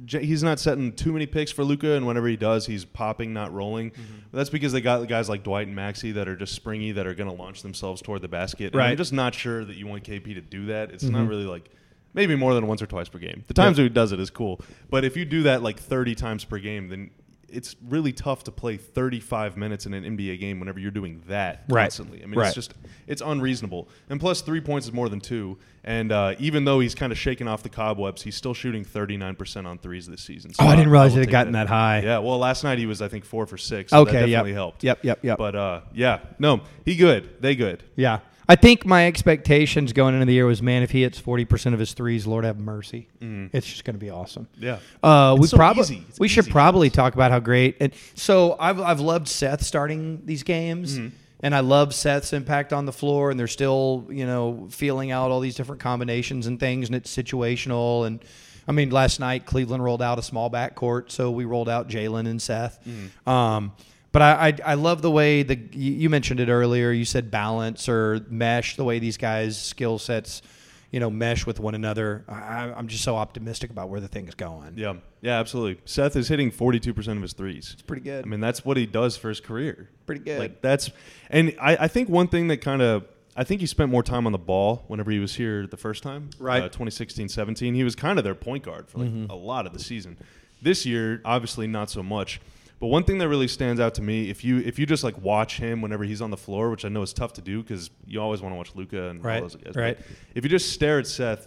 he's not setting too many picks for Luka, and whenever he does, he's popping, not rolling. Mm-hmm. That's because they got guys like Dwight and Maxi that are just springy, that are going to launch themselves toward the basket. Right. And I'm just not sure that you want K P to do that. It's mm-hmm. not really like... Maybe more than once or twice per game. The times yeah. he does it is cool. But if you do that like thirty times per game, then it's really tough to play thirty-five minutes in an N B A game whenever you're doing that right. constantly. I mean, right. it's just it's unreasonable. And plus, three points is more than two. And uh, even though he's kind of shaking off the cobwebs, he's still shooting thirty-nine percent on threes this season. So oh, I didn't realize it had gotten that high. Yeah, well, last night he was, I think, four for six. So okay, that definitely yep. helped. Yep, yep, yep. But, uh, yeah, no, he good. They good. Yeah. I think my expectations going into the year was, man, if he hits forty percent of his threes, Lord have mercy. Mm. It's just going to be awesome. Yeah. Uh, we so probably we should probably talk about how great. And so I've I've loved Seth starting these games, mm. and I love Seth's impact on the floor, and they're still, you know, feeling out all these different combinations and things, and it's situational. And I mean, last night Cleveland rolled out a small backcourt, so we rolled out Jalen and Seth. Mm. Um But I, I I love the way the you mentioned it earlier. You said balance or mesh, the way these guys' skill sets, you know, mesh with one another. I, I'm just so optimistic about where the thing's going. Yeah, yeah, absolutely. Seth is hitting forty-two percent of his threes. It's pretty good. I mean, that's what he does for his career. Pretty good. Like that's, and I, I think one thing that kind of I think he spent more time on the ball whenever he was here the first time, right? Uh, twenty sixteen seventeen, he was kind of their point guard for like mm-hmm. a lot of the season. This year, obviously, not so much. But one thing that really stands out to me, if you if you just like watch him whenever he's on the floor, which I know is tough to do because you always want to watch Luka and right, all those guys. Right. But if you just stare at Seth,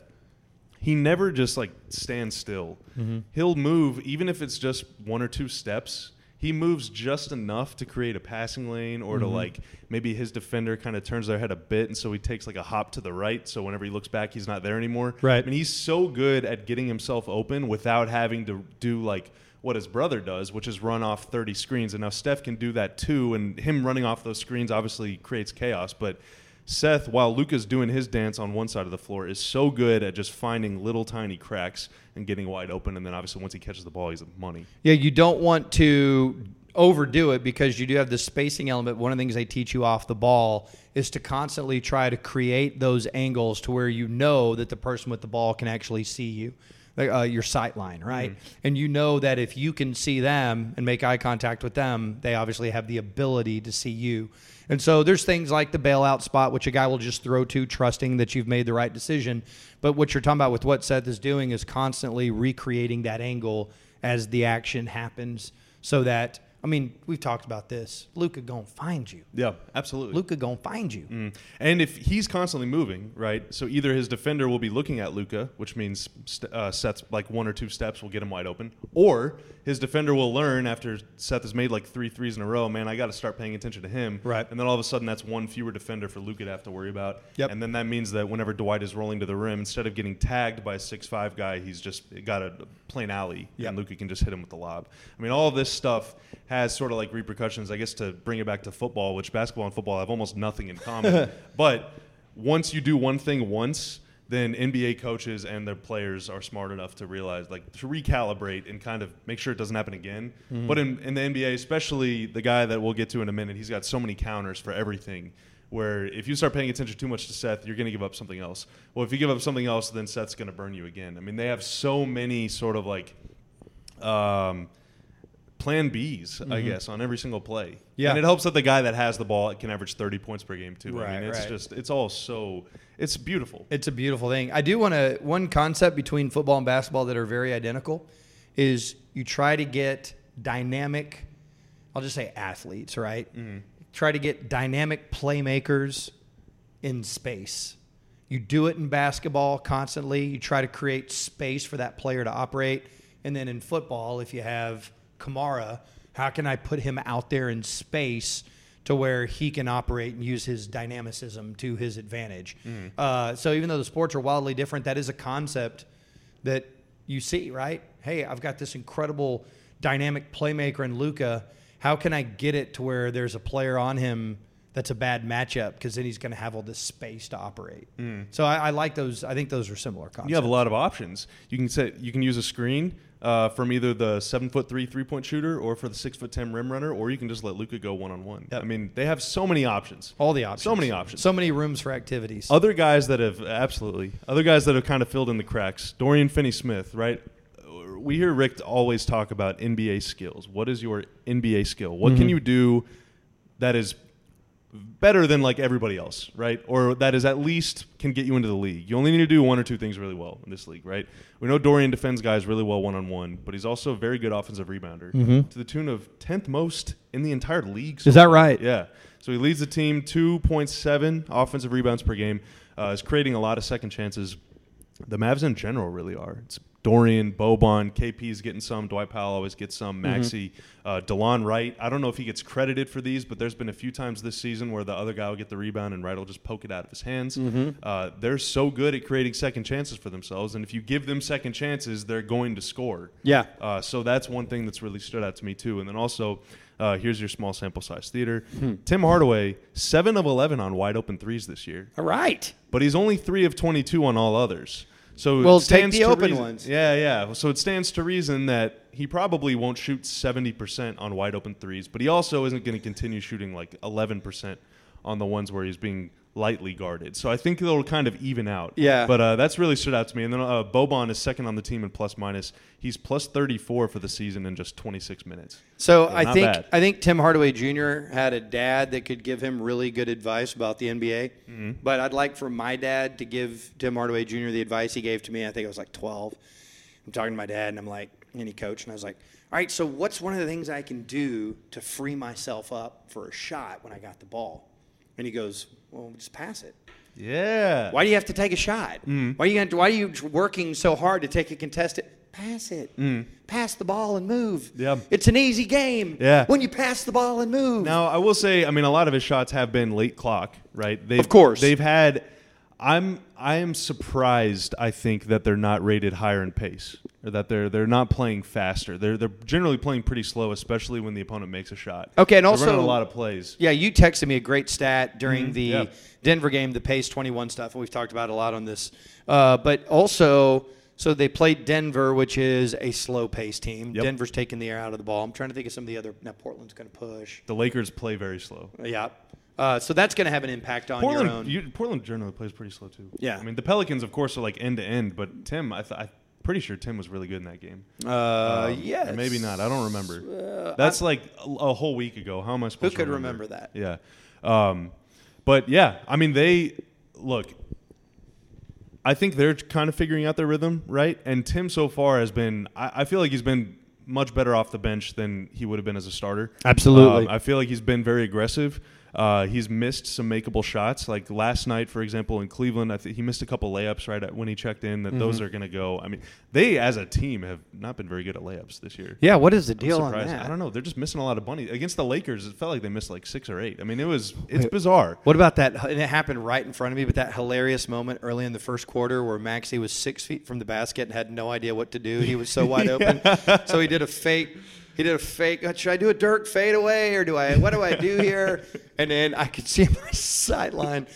he never just like stands still. Mm-hmm. He'll move, even if it's just one or two steps. He moves just enough to create a passing lane or mm-hmm. to like maybe his defender kind of turns their head a bit, and so he takes like a hop to the right, so whenever he looks back, he's not there anymore. Right. I mean, he's so good at getting himself open without having to do like – what his brother does, which is run off thirty screens. And now Steph can do that too, and him running off those screens obviously creates chaos. But Seth, while Luka's doing his dance on one side of the floor, is so good at just finding little tiny cracks and getting wide open. And then obviously once he catches the ball, he's money. Yeah, you don't want to overdo it because you do have this spacing element. One of the things they teach you off the ball is to constantly try to create those angles to where you know that the person with the ball can actually see you. Uh, your sight line, right? Mm-hmm. And you know that if you can see them and make eye contact with them, they obviously have the ability to see you. And so there's things like the bailout spot, which a guy will just throw to, trusting that you've made the right decision. But what you're talking about with what Seth is doing is constantly recreating that angle as the action happens so that, I mean, we've talked about this. Luka gonna find you. Yeah, absolutely. Luka gonna find you. Mm. And if he's constantly moving, right? So either his defender will be looking at Luka, which means st- uh, Seth's like one or two steps will get him wide open, or his defender will learn after Seth has made like three threes in a row. Man, I got to start paying attention to him. Right. And then all of a sudden, that's one fewer defender for Luka to have to worry about. Yep. And then that means that whenever Dwight is rolling to the rim, instead of getting tagged by a six five guy, he's just got a plain alley, yep. and Luka can just hit him with the lob. I mean, all of this stuff has sort of like repercussions, I guess, to bring it back to football, which basketball and football have almost nothing in common. But once you do one thing once, then N B A coaches and their players are smart enough to realize, like, to recalibrate and kind of make sure it doesn't happen again. Mm-hmm. But in, in the N B A, especially the guy that we'll get to in a minute, he's got so many counters for everything, where if you start paying attention too much to Seth, you're going to give up something else. Well, if you give up something else, then Seth's going to burn you again. I mean, they have so many sort of like um, – Plan Bs, mm-hmm. I guess, on every single play. Yeah. And it helps that the guy that has the ball can average thirty points per game, too. Right, I mean, it's right. just, it's all so, it's beautiful. It's a beautiful thing. I do want to, one concept between football and basketball that are very identical is you try to get dynamic, I'll just say athletes, right? Mm-hmm. Try to get dynamic playmakers in space. You do it in basketball constantly. You try to create space for that player to operate. And then in football, if you have Kamara, how can I put him out there in space to where he can operate and use his dynamicism to his advantage? Mm. Uh, so even though the sports are wildly different, that is a concept that you see, right? Hey, I've got this incredible dynamic playmaker in Luka. How can I get it to where there's a player on him that's a bad matchup, because then he's going to have all this space to operate? Mm. So I, I like those. I think those are similar concepts. You have a lot of options. You can set, you can use a screen uh, from either the seven foot three three point shooter or for the six foot ten rim runner, or you can just let Luka go one on one. I mean, they have so many options. All the options. So many options. So many rooms for activities. Other guys that have absolutely. Other guys that have kind of filled in the cracks. Dorian Finney-Smith, right? We hear Rick always talk about N B A skills. What is your N B A skill? What mm-hmm. can you do that is better than like everybody else, right? Or that is at least can get you into the league. You only need to do one or two things really well in this league, right? We know Dorian defends guys really well one-on-one, but he's also a very good offensive rebounder mm-hmm. to the tune of tenth most in the entire league. So is that right? Yeah. So he leads the team two point seven offensive rebounds per game. Uh, is creating a lot of second chances. The Mavs in general really are. It's Dorian, Boban, K P's getting some. Dwight Powell always gets some. Maxi, mm-hmm. uh, Delon Wright. I don't know if he gets credited for these, but there's been a few times this season where the other guy will get the rebound and Wright will just poke it out of his hands. Mm-hmm. Uh, they're so good at creating second chances for themselves, and if you give them second chances, they're going to score. Yeah. Uh, so that's one thing that's really stood out to me too. And then also, uh, here's your small sample size theater. Hmm. Tim Hardaway, seven of eleven on wide open threes this year. All right. But he's only three of twenty-two on all others. So well, it take the open reason, ones. Yeah, yeah. So it stands to reason that he probably won't shoot seventy percent on wide open threes, but he also isn't going to continue shooting like eleven percent on the ones where he's being lightly guarded. So I think it'll kind of even out. Yeah. But uh, that's really stood out to me. And then uh, Boban is second on the team in plus minus. He's plus thirty-four for the season in just twenty-six minutes. So, so I think bad. I think Tim Hardaway Junior had a dad that could give him really good advice about the N B A. Mm-hmm. But I'd like for my dad to give Tim Hardaway Junior the advice he gave to me. I think I was like twelve. I'm talking to my dad and I'm like, and he coached, and I was like, all right, so what's one of the things I can do to free myself up for a shot when I got the ball? And he goes, well, just pass it. Yeah. Why do you have to take a shot? Mm. Why are you gonna, Why are you working so hard to take a contested? Pass it. Mm. Pass the ball and move. Yeah. It's an easy game. Yeah. When you pass the ball and move. Now, I will say, I mean, a lot of his shots have been late clock, right? They've, of course. They've had – I'm I am surprised, I think, that they're not rated higher in pace, or that they're they're not playing faster. They're they're generally playing pretty slow, especially when the opponent makes a shot. Okay, and they're also running a lot of plays. Yeah, you texted me a great stat during mm-hmm, the yeah. Denver game, the pace twenty-one stuff, and we've talked about it a lot on this. Uh, but also, so they played Denver, which is a slow-paced team. Yep. Denver's taking the air out of the ball. I'm trying to think of some of the other. Now Portland's going to push. The Lakers play very slow. Yeah. Uh, so that's going to have an impact on Portland, your own. You, Portland generally plays pretty slow, too. Yeah. I mean, the Pelicans, of course, are like end-to-end, but Tim, I th- I'm pretty sure Tim was really good in that game. Uh, uh yes. Or maybe not. I don't remember. Uh, that's I'm, like a, a whole week ago. How am I supposed to remember? Who could remember that? Yeah. Um, but, yeah, I mean, they – look, I think they're kind of figuring out their rhythm, right? And Tim so far has been – I feel like he's been much better off the bench than he would have been as a starter. Absolutely. Um, I feel like he's been very aggressive. Uh, he's missed some makeable shots. Like last night, for example, in Cleveland, I th- he missed a couple layups right at when he checked in that mm-hmm. those are going to go. I mean, they as a team have not been very good at layups this year. Yeah, what is the I'm deal surprised. on that? I don't know. They're just missing a lot of bunnies. Against the Lakers, it felt like they missed like six or eight. I mean, it was it's Wait, bizarre. What about that? And it happened right in front of me, but that hilarious moment early in the first quarter where Maxi was six feet from the basket and had no idea what to do. He was so wide open. So he did a fake. He did a fake, should I do a Dirk fadeaway or do I, what do I do here? And then I could see my sideline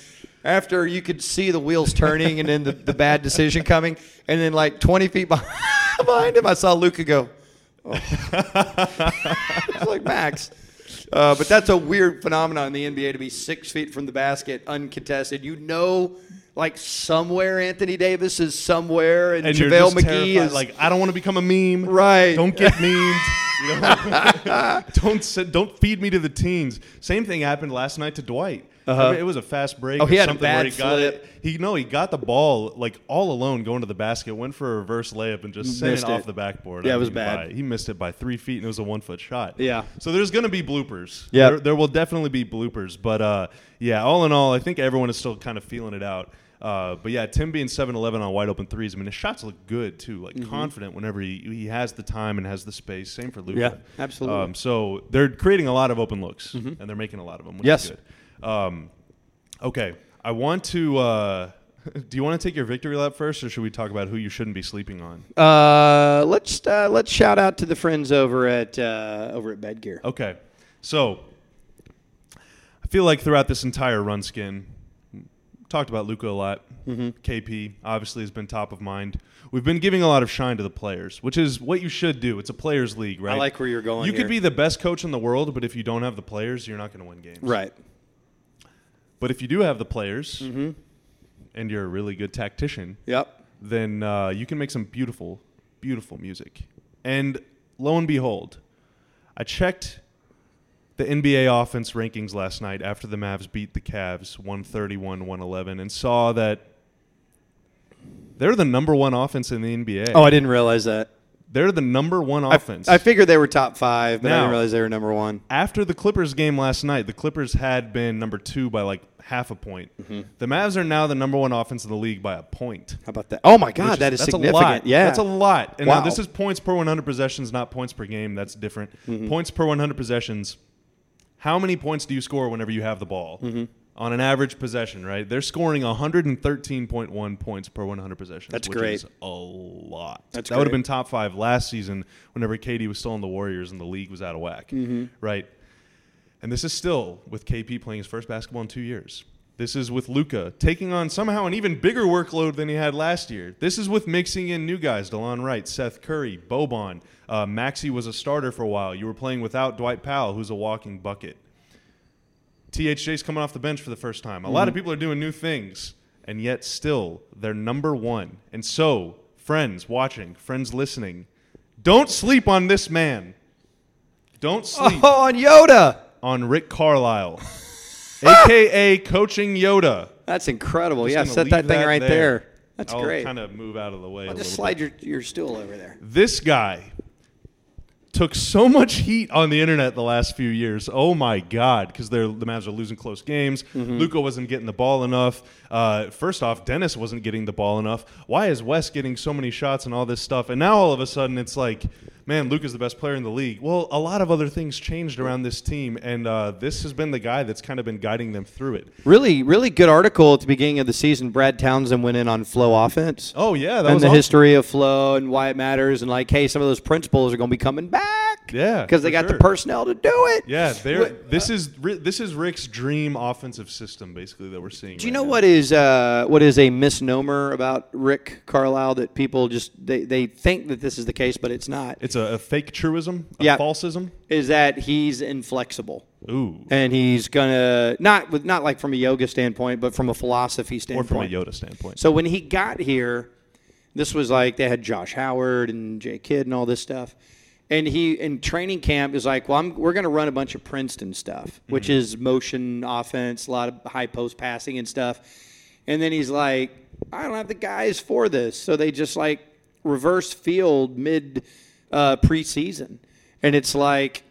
after you could see the wheels turning and then the, the bad decision coming. And then like twenty feet behind him, I saw Luka go, oh. I was like, Max. Uh, but that's a weird phenomenon in the N B A to be six feet from the basket, uncontested. You know, like somewhere Anthony Davis is somewhere and, and JaVale McGee terrified. Is. Like, I don't want to become a meme. Right. Don't get memed. You know? don't sit, don't feed me to the teens. Same thing happened last night to Dwight. Uh-huh. I mean, it was a fast break. Oh, he had something a bad where he got flip. It. He no, he got the ball like all alone, going to the basket, went for a reverse layup, and just sent it off the backboard. Yeah, I it was bad. By, he missed it by three feet, and it was a one foot shot. Yeah. So there's going to be bloopers. Yeah. There, there will definitely be bloopers, but uh, yeah. All in all, I think everyone is still kind of feeling it out. Uh, but yeah, Tim being seven eleven on wide open threes. I mean, his shots look good too, like mm-hmm. confident whenever he, he has the time and has the space. Same for Luka. Yeah, absolutely. Um, so they're creating a lot of open looks, mm-hmm. and they're making a lot of them, which yes. is good. Um, okay, I want to. Uh, do you want to take your victory lap first, or should we talk about who you shouldn't be sleeping on? Uh, let's uh, let's shout out to the friends over at uh, over at Bed Gear. Okay, so I feel like throughout this entire run, Skin. Talked about Luka a lot. Mm-hmm. K P, obviously, has been top of mind. We've been giving a lot of shine to the players, which is what you should do. It's a players' league, right? I like where you're going You here. Could be the best coach in the world, but if you don't have the players, you're not going to win games. Right. But if you do have the players, mm-hmm. and you're a really good tactician, yep. then uh, you can make some beautiful, beautiful music. And lo and behold, I checked the N B A offense rankings last night after the Mavs beat the Cavs one thirty-one to one eleven and saw that they're the number one offense in the N B A. Oh, I didn't realize that. They're the number one offense. I, I figured they were top five, but now, I didn't realize they were number one. After the Clippers game last night, the Clippers had been number two by like half a point. Mm-hmm. The Mavs are now the number one offense in the league by a point. How about that? Oh, my God, Which that is, is that's significant. A lot. Yeah. That's a lot. And wow. now this is points per one hundred possessions, not points per game. That's different. Mm-hmm. Points per one hundred possessions. How many points do you score whenever you have the ball? Mm-hmm. On an average possession, right? They're scoring one thirteen point one points per one hundred possessions. That's which great. Is a lot. That's that great. Would have been top five last season whenever K D was still in the Warriors and the league was out of whack, mm-hmm. right? And this is still with K P playing his first basketball in two years. This is with Luka taking on somehow an even bigger workload than he had last year. This is with mixing in new guys, Delon Wright, Seth Curry, Boban. Uh, Maxi was a starter for a while. You were playing without Dwight Powell, who's a walking bucket. T H J's coming off the bench for the first time. A mm-hmm. lot of people are doing new things, and yet still they're number one. And so, friends watching, friends listening, don't sleep on this man. Don't sleep oh, on Yoda. On Rick Carlisle. A K A coaching Yoda. That's incredible. Just yeah, set that thing that right there. there. That's I'll great. I'll kind of move out of the way I'll a just slide bit. your your stool over there. This guy took so much heat on the internet the last few years. Oh, my God, because the Mavs are losing close games. Mm-hmm. Luka wasn't getting the ball enough. Uh, first off, Dennis wasn't getting the ball enough. Why is Wes getting so many shots and all this stuff? And now all of a sudden it's like, man, Luka's the best player in the league. Well, a lot of other things changed around this team, and uh, this has been the guy that's kind of been guiding them through it. Really, really good article at the beginning of the season. Brad Townsend went in on flow offense. Oh, yeah. That and was the awesome. history of flow and why it matters, and like, hey, some of those principles are going to be coming back. Yeah. Because they got sure. the personnel to do it. Yeah. This is this is Rick's dream offensive system, basically, that we're seeing. Do you right know now. what is uh, what is a misnomer about Rick Carlisle that people just they, they think that this is the case, but it's not. It's a, a fake truism, a yeah. falsism. Is that he's inflexible. Ooh. And he's going to, not with not like from a yoga standpoint, but from a philosophy standpoint. Or from a Yoda standpoint. So when he got here, this was like they had Josh Howard and Jay Kidd and all this stuff. And he in training camp is like, well, I'm, we're going to run a bunch of Princeton stuff, which mm-hmm. is motion offense, a lot of high post passing and stuff. And then he's like, I don't have the guys for this. So they just like reverse field mid uh, preseason. And it's like,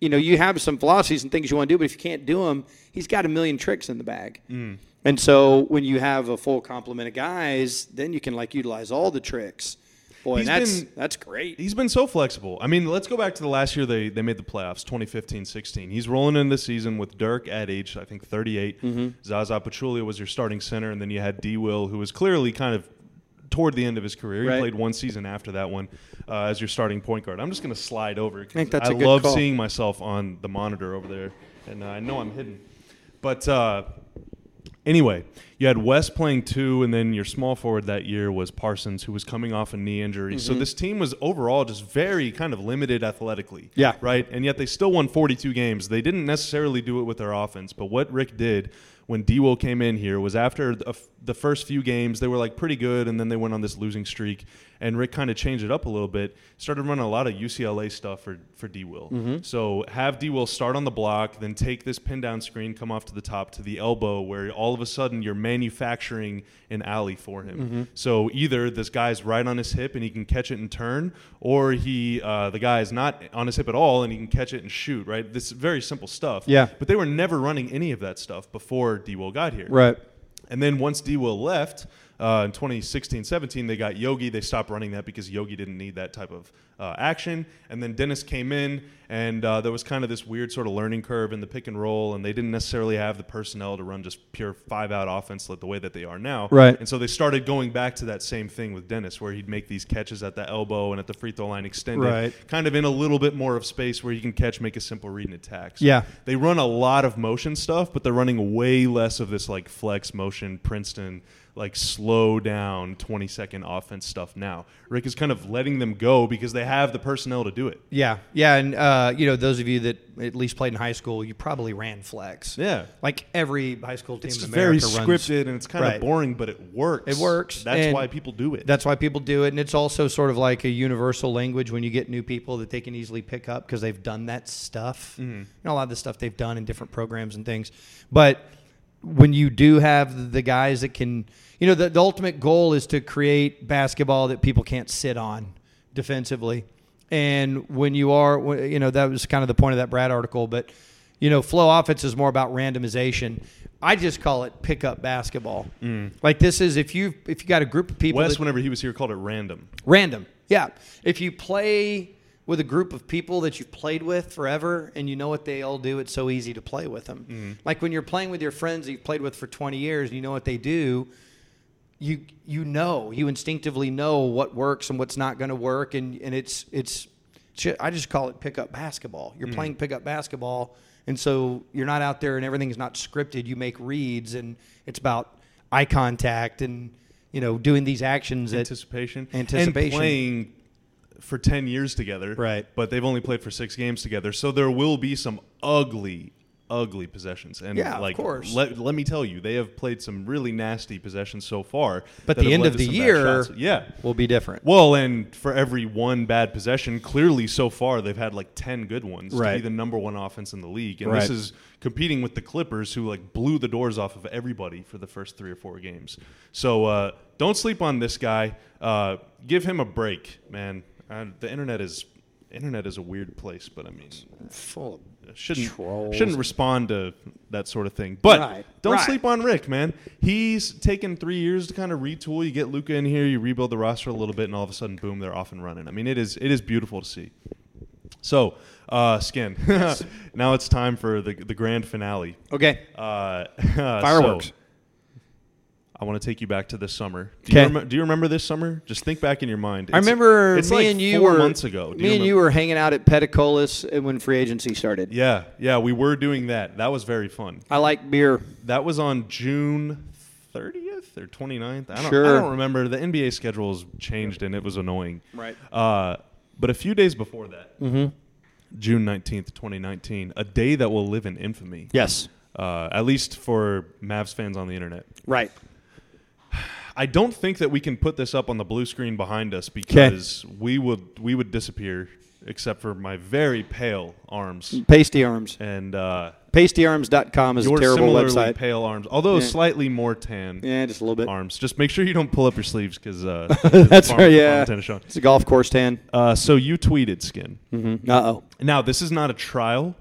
you know, you have some philosophies and things you want to do, but if you can't do them, he's got a million tricks in the bag. Mm. And so when you have a full complement of guys, then you can like utilize all the tricks. Boy, he's that's been, that's great. He's been so flexible. I mean, let's go back to the last year they, they made the playoffs, twenty fifteen sixteen. He's rolling in this season with Dirk at age, I think, thirty-eight. Mm-hmm. Zaza Pachulia was your starting center, and then you had D. Will, who was clearly kind of toward the end of his career. He right. played one season after that one uh, as your starting point guard. I'm just going to slide over. I, think that's I a good love call. seeing myself on the monitor over there, and uh, I know I'm hidden. But uh, anyway, you had West playing two, and then your small forward that year was Parsons, who was coming off a knee injury. Mm-hmm. So this team was overall just very kind of limited athletically. Yeah. Right? And yet they still won forty-two games. They didn't necessarily do it with their offense, but what Rick did when D-Will came in here was after the first few games, they were like pretty good, and then they went on this losing streak, and Rick kind of changed it up a little bit, started running a lot of U C L A stuff for, for D-Will. Mm-hmm. So have D-Will start on the block, then take this pin-down screen, come off to the top to the elbow, where all of a sudden you're manufacturing an alley for him. Mm-hmm. So either this guy's right on his hip and he can catch it and turn, or he uh, the guy's not on his hip at all and he can catch it and shoot, right? This is very simple stuff. Yeah. But they were never running any of that stuff before D-Will got here. Right. And then once D-Will left uh, in twenty sixteen seventeen, they got Yogi. They stopped running that because Yogi didn't need that type of uh, action. And then Dennis came in, and uh, there was kind of this weird sort of learning curve in the pick and roll, and they didn't necessarily have the personnel to run just pure five-out offense like the way that they are now. Right. And so they started going back to that same thing with Dennis, where he'd make these catches at the elbow and at the free throw line extended, right. kind of in a little bit more of space where you can catch, make a simple read, and attack. So yeah. They run a lot of motion stuff, but they're running way less of this like flex motion, Princeton, like slow down twenty-second offense stuff now. Rick is kind of letting them go because they have the personnel to do it. Yeah, yeah, and uh, you know, those of you that at least played in high school, you probably ran flex. Yeah. Like every high school team it's in America runs. It's very scripted, and it's kind right. of boring, but it works. It works. That's why people do it. That's why people do it, and it's also sort of like a universal language when you get new people that they can easily pick up because they've done that stuff. Mm-hmm. You know, a lot of the stuff they've done in different programs and things. But when you do have the guys that can, you know, the, the ultimate goal is to create basketball that people can't sit on defensively. And when you are, you know, that was kind of the point of that Brad article. But, you know, flow offense is more about randomization. I just call it pickup basketball. Mm. Like this is if you if you got a group of people. Wes, that, whenever he was here, called it random. Random, yeah. If you play with a group of people that you've played with forever and you know what they all do, it's so easy to play with them. Mm-hmm. Like when you're playing with your friends that you've played with for twenty years and you know what they do, you you know, you instinctively know what works and what's not going to work. And, and it's, it's, I just call it pickup basketball. You're mm-hmm. playing pickup basketball, and so you're not out there and everything's not scripted. You make reads, and it's about eye contact and, you know, doing these actions. Anticipation. At, anticipation. And playing for ten years together, right? But they've only played for six games together, so there will be some ugly, ugly possessions. And yeah, like, of course. Let, let me tell you, they have played some really nasty possessions so far. But the end of the year yeah. will be different. Well, and for every one bad possession, clearly so far they've had like ten good ones right. to be the number one offense in the league. And right. this is competing with the Clippers, who like blew the doors off of everybody for the first three or four games. So uh, don't sleep on this guy. Uh, give him a break, man. Uh, the internet is internet is a weird place, but I mean, full of shouldn't Trolls. shouldn't respond to that sort of thing. But right. don't right. sleep on Rick, man. He's taken three years to kind of retool. You get Luka in here, you rebuild the roster a little bit, and all of a sudden, boom, they're off and running. I mean, it is it is beautiful to see. So, uh, Skin, now it's time for the the grand finale. Okay. Uh, Fireworks. So, I want to take you back to this summer. Do you, rem- do you remember this summer? Just think back in your mind. It's, I remember it's me like and you four were months ago. Do me you and you were hanging out at Pedicolis when free agency started. Yeah, yeah, we were doing that. That was very fun. I like beer. That was on June thirtieth or twenty-ninth. I don't, sure. I don't remember. The N B A schedule's changed and it was annoying. Right. Uh, but a few days before that, mm-hmm. June nineteenth, twenty nineteen, a day that will live in infamy. Yes. Uh, at least for Mavs fans on the internet. Right. I don't think that we can put this up on the blue screen behind us because Kay. we would we would disappear, except for my very pale arms. Pasty arms. And uh, pasty arms dot com is a terrible website. Your pale arms, although yeah. slightly more tan. Yeah, just a little bit. Arms. Just make sure you don't pull up your sleeves because uh, that's right. Yeah, it's a golf course tan. Uh, so you tweeted, Skin. Mm-hmm. Uh oh. Now this is not a trial.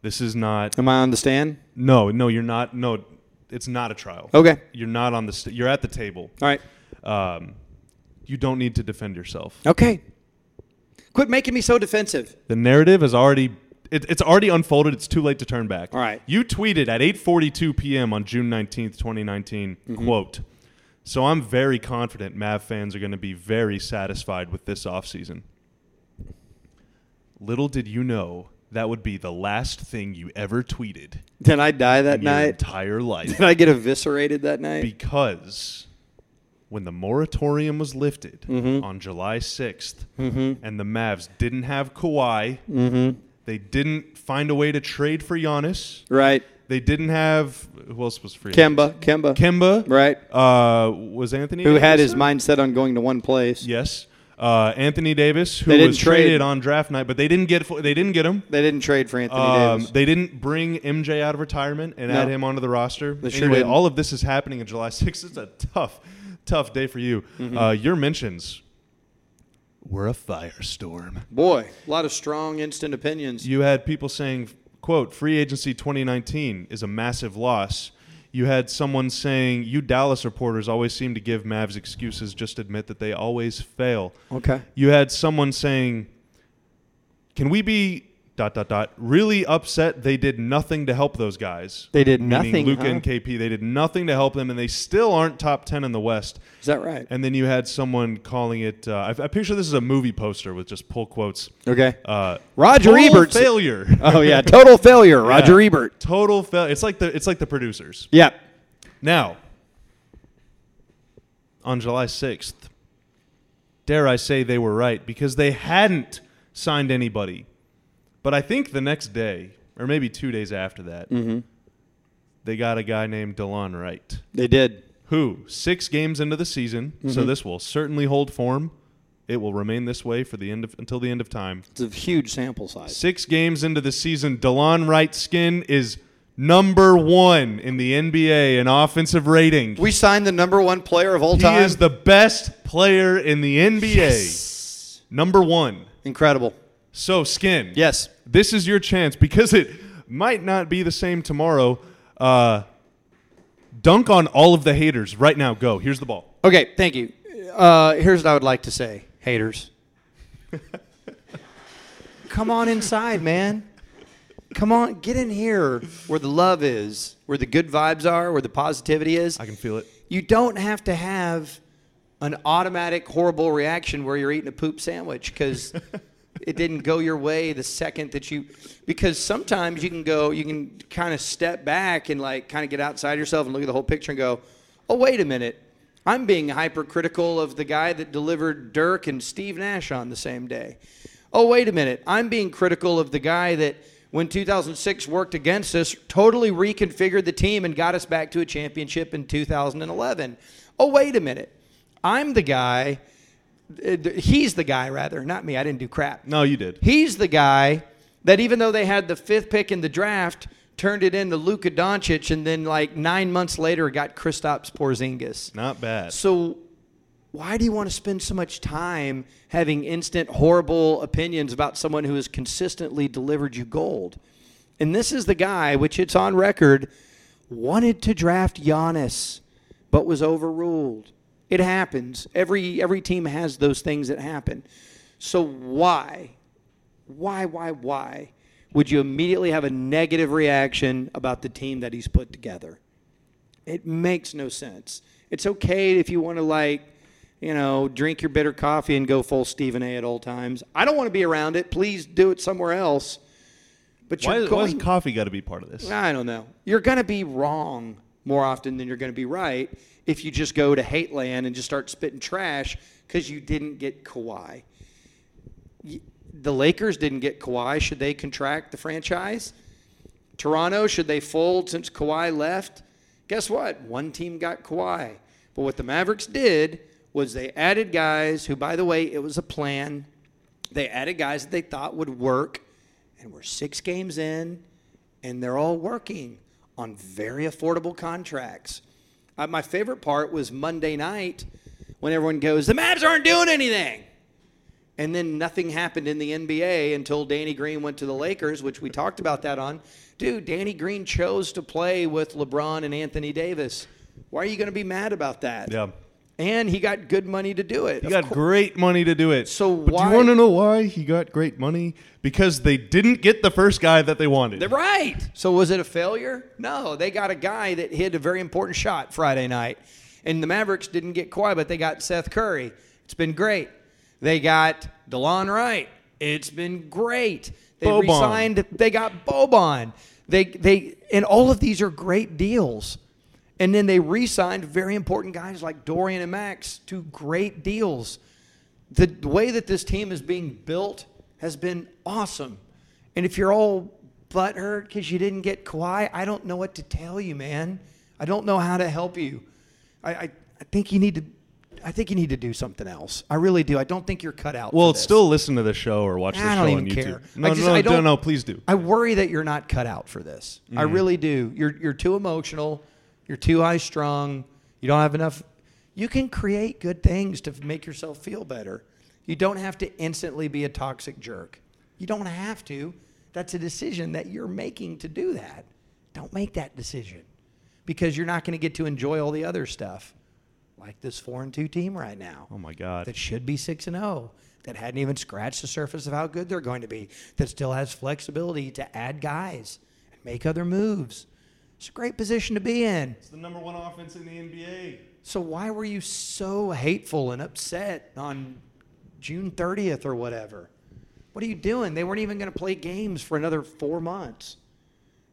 This is not. Am I on the stand? No, no, you're not. No. It's not a trial. Okay. You're not on the st- – you're at the table. All right. Um, you don't need to defend yourself. Okay. Quit making me so defensive. The narrative is already it, – it's already unfolded. It's too late to turn back. All right. You tweeted at eight forty-two p.m. on June nineteenth, twenty nineteen, mm-hmm. quote, "So I'm very confident Mav fans are going to be very satisfied with this offseason." Little did you know – that would be the last thing you ever tweeted. Did I die that in your night? Entire life. Did I get eviscerated that night? Because when the moratorium was lifted mm-hmm. on July sixth, mm-hmm. and the Mavs didn't have Kawhi, mm-hmm. they didn't find a way to trade for Giannis. Right. They didn't have who else was free? Kemba. Kemba. Kemba. Right. Uh, was Anthony? Who Davis had his there? mindset on going to one place? Yes. Uh, Anthony Davis, who was trade. traded on draft night, but they didn't get they didn't get him. They didn't trade for Anthony um, Davis. They didn't bring M J out of retirement and no. add him onto the roster. They anyway, sure all of this is happening on July sixth. It's a tough, tough day for you. Mm-hmm. Uh, your mentions were a firestorm. Boy, a lot of strong, instant opinions. You had people saying, quote, "Free agency twenty nineteen is a massive loss." You had someone saying, "You Dallas reporters always seem to give Mavs excuses. Just admit that they always fail." Okay. You had someone saying, "Can we be dot dot dot really upset? They did nothing to help those guys. They did Meaning nothing. Luka huh? and K P. They did nothing to help them, and they still aren't top ten in the West." Is that right? And then you had someone calling it. Uh, I, I picture this is a movie poster with just pull quotes. Okay. Uh, Roger Ebert failure. Oh yeah, total failure. Roger yeah. Ebert. Total failure. It's like the it's like the producers. Yep. Yeah. Now, on July sixth, dare I say they were right because they hadn't signed anybody. But I think the next day, or maybe two days after that, mm-hmm. they got a guy named Delon Wright. They did. Who, six games into the season, mm-hmm. so this will certainly hold form. It will remain this way for the end of, until the end of time. It's a huge sample size. Six games into the season, Delon Wright's Skin is number one in the N B A in offensive rating. We signed the number one player of all he time. He is the best player in the N B A. Yes. Number one. Incredible. So, Skin. Yes. This is your chance because it might not be the same tomorrow. Uh, dunk on all of the haters right now. Go. Here's the ball. Okay. Thank you. Uh, here's what I would like to say. Haters. Come on inside, man. Come on. Get in here where the love is, where the good vibes are, where the positivity is. I can feel it. You don't have to have an automatic horrible reaction where you're eating a poop sandwich because – it didn't go your way the second that you – because sometimes you can go – you can kind of step back and, like, kind of get outside yourself and look at the whole picture and go, oh, wait a minute. I'm being hypercritical of the guy that delivered Dirk and Steve Nash on the same day. Oh, wait a minute. I'm being critical of the guy that, when two thousand six worked against us, totally reconfigured the team and got us back to a championship in two thousand eleven. Oh, wait a minute. I'm the guy – He's the guy, rather, not me. I didn't do crap. No, you did. He's the guy that, even though they had the fifth pick in the draft, turned it into Luka Doncic, and then like nine months later got Kristaps Porzingis. Not bad. So why do you want to spend so much time having instant horrible opinions about someone who has consistently delivered you gold? And this is the guy, which it's on record, wanted to draft Giannis, but was overruled. It happens. Every every team has those things that happen. So why, why, why, why would you immediately have a negative reaction about the team that he's put together? It makes no sense. It's okay if you want to, like, you know, drink your bitter coffee and go full Stephen A. at all times. I don't want to be around it. Please do it somewhere else. But why, you're going, why's coffee got to be part of this? I don't know. You're going to be wrong more often than you're going to be right if you just go to hate land and just start spitting trash because you didn't get Kawhi. The Lakers didn't get Kawhi. Should they contract the franchise? Toronto, should they fold since Kawhi left? Guess what? One team got Kawhi. But what the Mavericks did was they added guys who, by the way, it was a plan. They added guys that they thought would work, and we're six games in, and they're all working on very affordable contracts. Uh, my favorite part was Monday night when everyone goes, the Mavs aren't doing anything. And then nothing happened in the N B A until Danny Green went to the Lakers, which we talked about that on. Dude, Danny Green chose to play with LeBron and Anthony Davis. Why are you going to be mad about that? Yeah. And he got good money to do it. He got great money to do it. So why? But do you want to know why he got great money? Because they didn't get the first guy that they wanted. They're right. So was it a failure? No. They got a guy that hit a very important shot Friday night. And the Mavericks didn't get Kawhi, but they got Seth Curry. It's been great. They got Delon Wright. It's been great. They Boban. Resigned. They got Boban. They they and all of these are great deals. And then they re-signed very important guys like Dorian and Max to great deals. The way that this team is being built has been awesome. And if you're all butthurt because you didn't get Kawhi, I don't know what to tell you, man. I don't know how to help you. I, I, I think you need to I think you need to do something else. I really do. I don't think you're cut out well, for this. Well, still listen to the show or watch the show on YouTube. I don't even care. No, I just, no, I don't, no, no, please do. I worry that you're not cut out for this. Mm-hmm. I really do. You're you're too emotional. You're too high-strung. You don't have enough. You can create good things to make yourself feel better. You don't have to instantly be a toxic jerk. You don't have to. That's a decision that you're making to do that. Don't make that decision because you're not going to get to enjoy all the other stuff. Like this four and two team right now. Oh, my God. That should be six and oh, that hadn't even scratched the surface of how good they're going to be, that still has flexibility to add guys and make other moves. It's a great position to be in. It's the number one offense in the N B A. So why were you so hateful and upset on June thirtieth or whatever? What are you doing? They weren't even going to play games for another four months.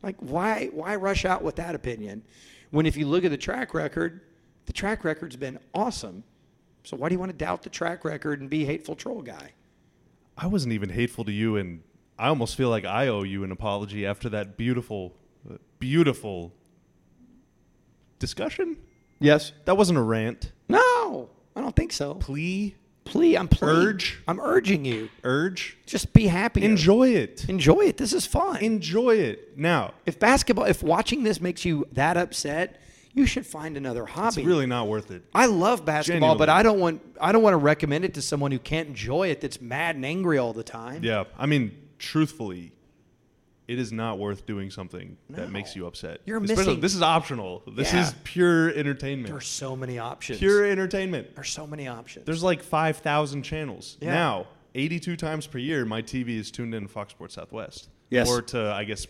Like, why, why rush out with that opinion? When if you look at the track record, the track record's been awesome. So why do you want to doubt the track record and be a hateful troll guy? I wasn't even hateful to you, and I almost feel like I owe you an apology after that beautiful, beautiful discussion. Yes. That wasn't a rant. No, I don't think so. Plea. Plea. I'm plea. Urge. I'm urging you. Urge. Just be happy. Enjoy it. Enjoy it. This is fun. Enjoy it. Now, if basketball, if watching this makes you that upset, you should find another hobby. It's really not worth it. I love basketball, Genuinely. But I don't want I don't want to recommend it to someone who can't enjoy it, that's mad and angry all the time. Yeah. I mean, truthfully, it is not worth doing something no. that makes you upset. You're Especially, missing. This is optional. This yeah. is pure entertainment. There are so many options. Pure entertainment. There are so many options. There's like five thousand channels. Yeah. Now, eighty-two times per year, my T V is tuned in to Fox Sports Southwest. Yes. Or to, I guess,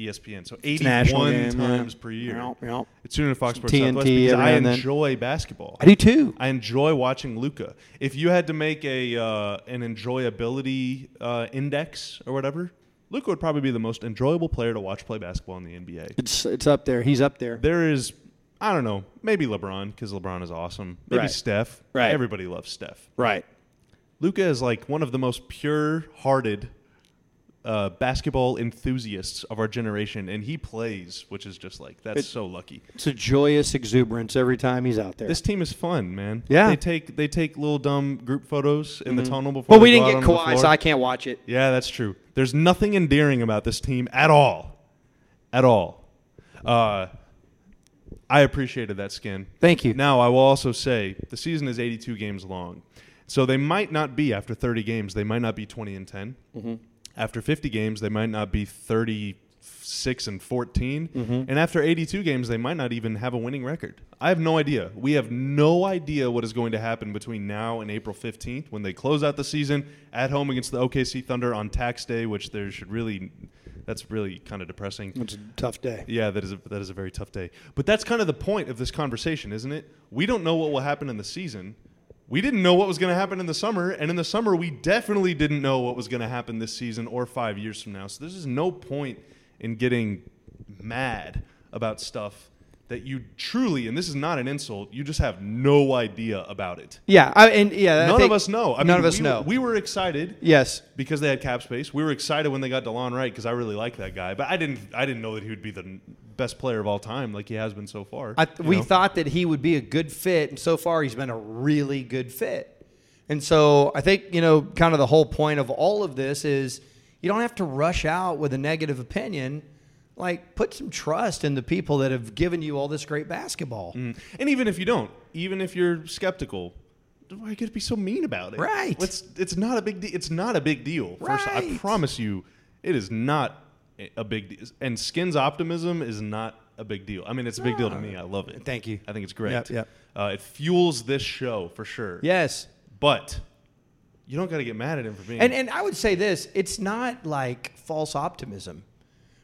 E S P N. So eighty-one game, times yeah. per year. Yeah, yeah. It's tuned in to Fox Sports T N T Southwest because I enjoy then. basketball. I do too. I enjoy watching Luka. If you had to make a uh, an enjoyability uh, index or whatever, Luka would probably be the most enjoyable player to watch play basketball in the N B A. It's it's up there. He's up there. There is, I don't know, maybe LeBron because LeBron is awesome. Maybe right. Steph. Right. Everybody loves Steph. Right. Luka is like one of the most pure-hearted Uh, basketball enthusiasts of our generation, and he plays, which is just like, that's it, so lucky. It's a joyous exuberance every time he's out there. This team is fun, man. Yeah. They take they take little dumb group photos in mm-hmm. the tunnel before But we didn't get Kawhi, so I can't watch it. Yeah, that's true. There's nothing endearing about this team at all. At all. Uh, I appreciated that, Skin. Thank you. Now, I will also say the season is eighty-two games long. So they might not be, after thirty games, they might not be twenty and ten. Mm-hmm. After fifty games, they might not be thirty-six and fourteen. Mm-hmm. And after eighty-two games, they might not even have a winning record. I have no idea. We have no idea what is going to happen between now and April fifteenth when they close out the season at home against the O K C Thunder on tax day, which there should really – that's really kind of depressing. It's a tough day. Yeah, that is a, that is a very tough day. But that's kind of the point of this conversation, isn't it? We don't know what will happen in the season. We didn't know what was going to happen in the summer, and in the summer we definitely didn't know what was going to happen this season or five years from now. So there's just no point in getting mad about stuff that you truly, and this is not an insult, you just have no idea about it. Yeah, I, and yeah, none I think of us know. I none mean, of us we, know. We were excited, yes, because they had cap space. We were excited when they got Delon Wright because I really like that guy, but I didn't. I didn't know that he would be the best player of all time like he has been so far. I, we know? thought that he would be a good fit, and so far he's been a really good fit. And so I think you know, kind of the whole point of all of this is you don't have to rush out with a negative opinion. Like, put some trust in the people that have given you all this great basketball. Mm. And even if you don't, even if you're skeptical, why are you going to be so mean about it? Right. It's, it's not a big deal. It's not a big deal. Right. First, I promise you, it is not a big deal. And Skin's optimism is not a big deal. I mean, it's a big deal to me. I love it. Thank you. I think it's great. Yep, yep. Uh, it fuels this show for sure. Yes. But you don't got to get mad at him for being. And and I would say this. It's not like false optimism.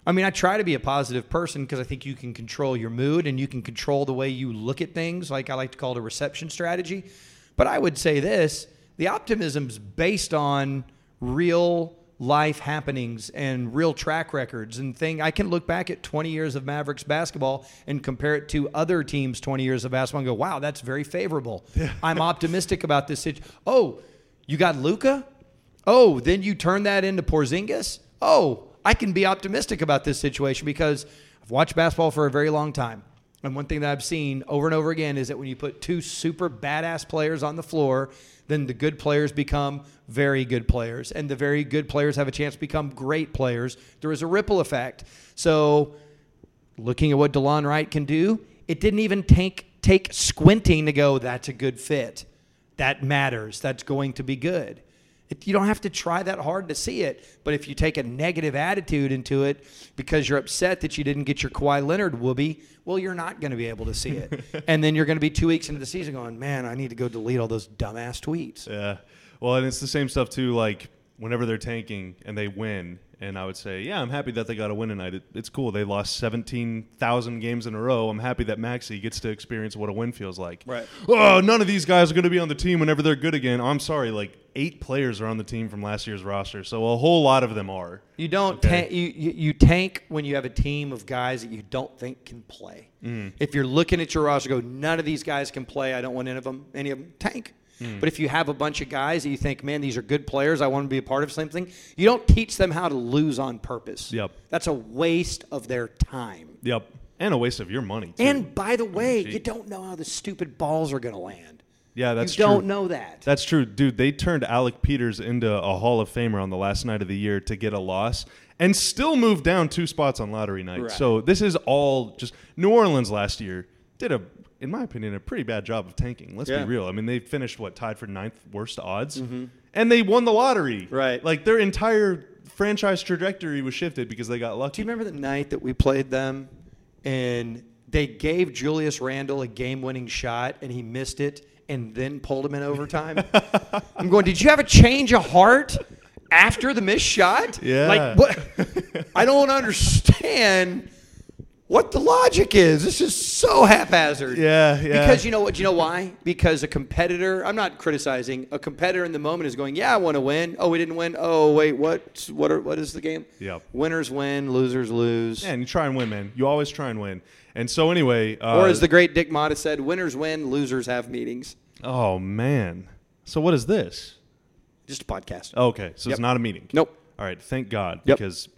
I mean, I try to be a positive person because I think you can control your mood and you can control the way you look at things. Like I like to call it a reception strategy. But I would say this, the optimism's based on real life happenings and real track records and thing. I can look back at twenty years of Mavericks basketball and compare it to other teams' twenty years of basketball and go, wow, that's very favorable. Yeah. I'm optimistic about this situation. Oh, you got Luka? Oh, then you turn that into Porzingis? Oh, I can be optimistic about this situation because I've watched basketball for a very long time. And one thing that I've seen over and over again is that when you put two super badass players on the floor, then the good players become very good players. And the very good players have a chance to become great players. There is a ripple effect. So looking at what Delon Wright can do, it didn't even take, take squinting to go, that's a good fit. That matters. That's going to be good. You don't have to try that hard to see it. But if you take a negative attitude into it because you're upset that you didn't get your Kawhi Leonard whoopee, well, you're not going to be able to see it. And then you're going to be two weeks into the season going, man, I need to go delete all those dumbass tweets. Yeah. Well, and it's the same stuff, too, like whenever they're tanking and they win. And I would say, yeah, I'm happy that they got a win tonight. It, it's cool. They lost seventeen thousand games in a row. I'm happy that Maxi gets to experience what a win feels like. Right. Oh, none of these guys are going to be on the team whenever they're good again. I'm sorry, like eight players are on the team from last year's roster, so a whole lot of them are. You don't okay? ta- you, you you tank when you have a team of guys that you don't think can play. Mm. If you're looking at your roster, go none of these guys can play. I don't want any of them. Any of them tank. Mm. But if you have a bunch of guys that you think, man, these are good players, I want to be a part of something, you don't teach them how to lose on purpose. Yep. That's a waste of their time. Yep. And a waste of your money, too. And by the way, oh, you don't know how the stupid balls are going to land. Yeah, that's true. You don't true. know that. That's true. Dude, they turned Alec Peters into a Hall of Famer on the last night of the year to get a loss and still moved down two spots on lottery night. Right. So this is all just – New Orleans last year did a – in my opinion, a pretty bad job of tanking. Let's yeah. be real. I mean, they finished, what, tied for ninth worst odds? Mm-hmm. And they won the lottery. Right. Like, their entire franchise trajectory was shifted because they got lucky. Do you remember the night that we played them and they gave Julius Randle a game-winning shot and he missed it and then pulled him in overtime? I'm going, did you have a change of heart after the missed shot? Yeah. Like, what? I don't understand what the logic is. This is so haphazard. Yeah, yeah. Because you know what? You know why? Because a competitor, I'm not criticizing, a competitor in the moment is going, yeah, I want to win. Oh, we didn't win. Oh, wait, what? What are, what is the game? Yep. Winners win, losers lose. Yeah, and you try and win, man. You always try and win. And so anyway. Uh, or as the great Dick Motta said, winners win, losers have meetings. Oh, man. So what is this? Just a podcast. Okay, so yep. It's not a meeting. Nope. All right, thank God, yep. because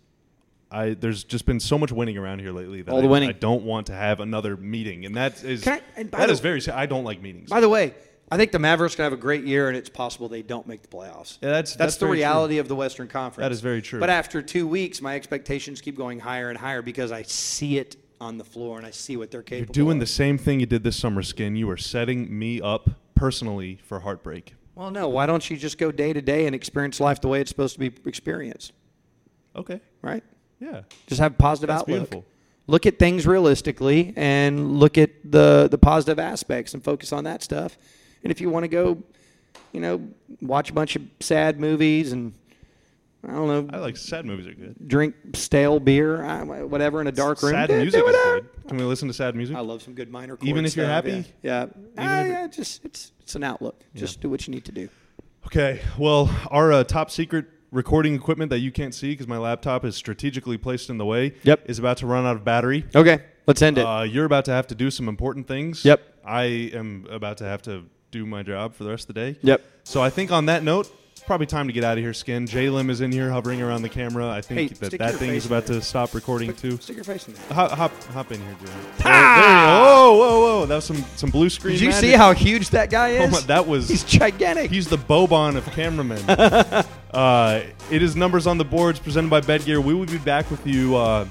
I, there's just been so much winning around here lately that All the I, winning. I don't want to have another meeting. And that is I, and that the, is very – I don't like meetings. By the way, I think the Mavericks can have a great year, and it's possible they don't make the playoffs. Yeah, that's, that's, that's the reality true. of the Western Conference. That is very true. But after two weeks, my expectations keep going higher and higher because I see it on the floor and I see what they're capable of. You're doing of. the same thing you did this summer, Skin. You are setting me up personally for heartbreak. Well, no. Why don't you just go day to day and experience life the way it's supposed to be experienced? Okay. Right? Yeah. Just have a positive That's outlook. Beautiful. Look at things realistically and look at the, the positive aspects and focus on that stuff. And if you want to go, you know, watch a bunch of sad movies and, I don't know. I like sad movies are good. Drink stale beer, whatever, in a dark room. Sad yeah, music is good. Can we listen to sad music? I love some good minor chords. Even if you're stuff, happy? Yeah. yeah. Even uh, if you're... yeah just, it's, it's an outlook. Just yeah. do what you need to do. Okay. Well, our uh, top secret recording equipment that you can't see because my laptop is strategically placed in the way yep. is about to run out of battery. Okay, let's end it. Uh, you're about to have to do some important things. Yep. I am about to have to do my job for the rest of the day. Yep. So I think on that note, it's probably time to get out of here, Skin. Jay Lim is in here hovering around the camera. I think hey, that that thing is about to stop recording stick, too. Stick your face in there. Hop, hop, hop in here, Jay. Ah! Oh, whoa, whoa, whoa. That was some, some blue screen Did you magic. See how huge that guy is? Oh my, that was, he's gigantic. He's the Boban of cameramen. Uh, it is Numbers on the Boards presented by Bed Gear. We will be back with you, uh,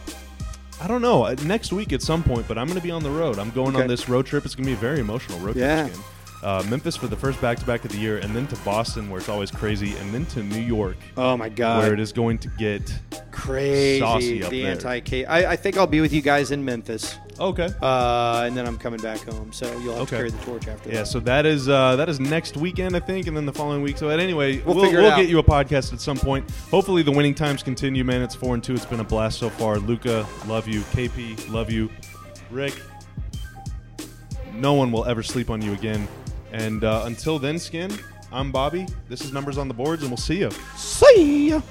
I don't know, next week at some point, but I'm going to be on the road. I'm going okay. on this road trip. It's going to be a very emotional road yeah. trip. Skin. Uh, Memphis for the first back-to-back of the year, and then to Boston, where it's always crazy, and then to New York. Oh, my God. Where it is going to get crazy. Saucy up the there. Anti-K. I, I think I'll be with you guys in Memphis. Okay. Uh, and then I'm coming back home, so you'll have okay. to carry the torch after yeah, that. Yeah, so that is uh, that is next weekend, I think, and then the following week. So anyway, we'll, we'll, we'll get you a podcast at some point. Hopefully the winning times continue, man. It's four and two. It's been a blast so far. Luka, love you. K P, love you. Rick, no one will ever sleep on you again. And uh, until then, Skin, I'm Bobby. This is Numbers on the Boards, and we'll see you. See ya.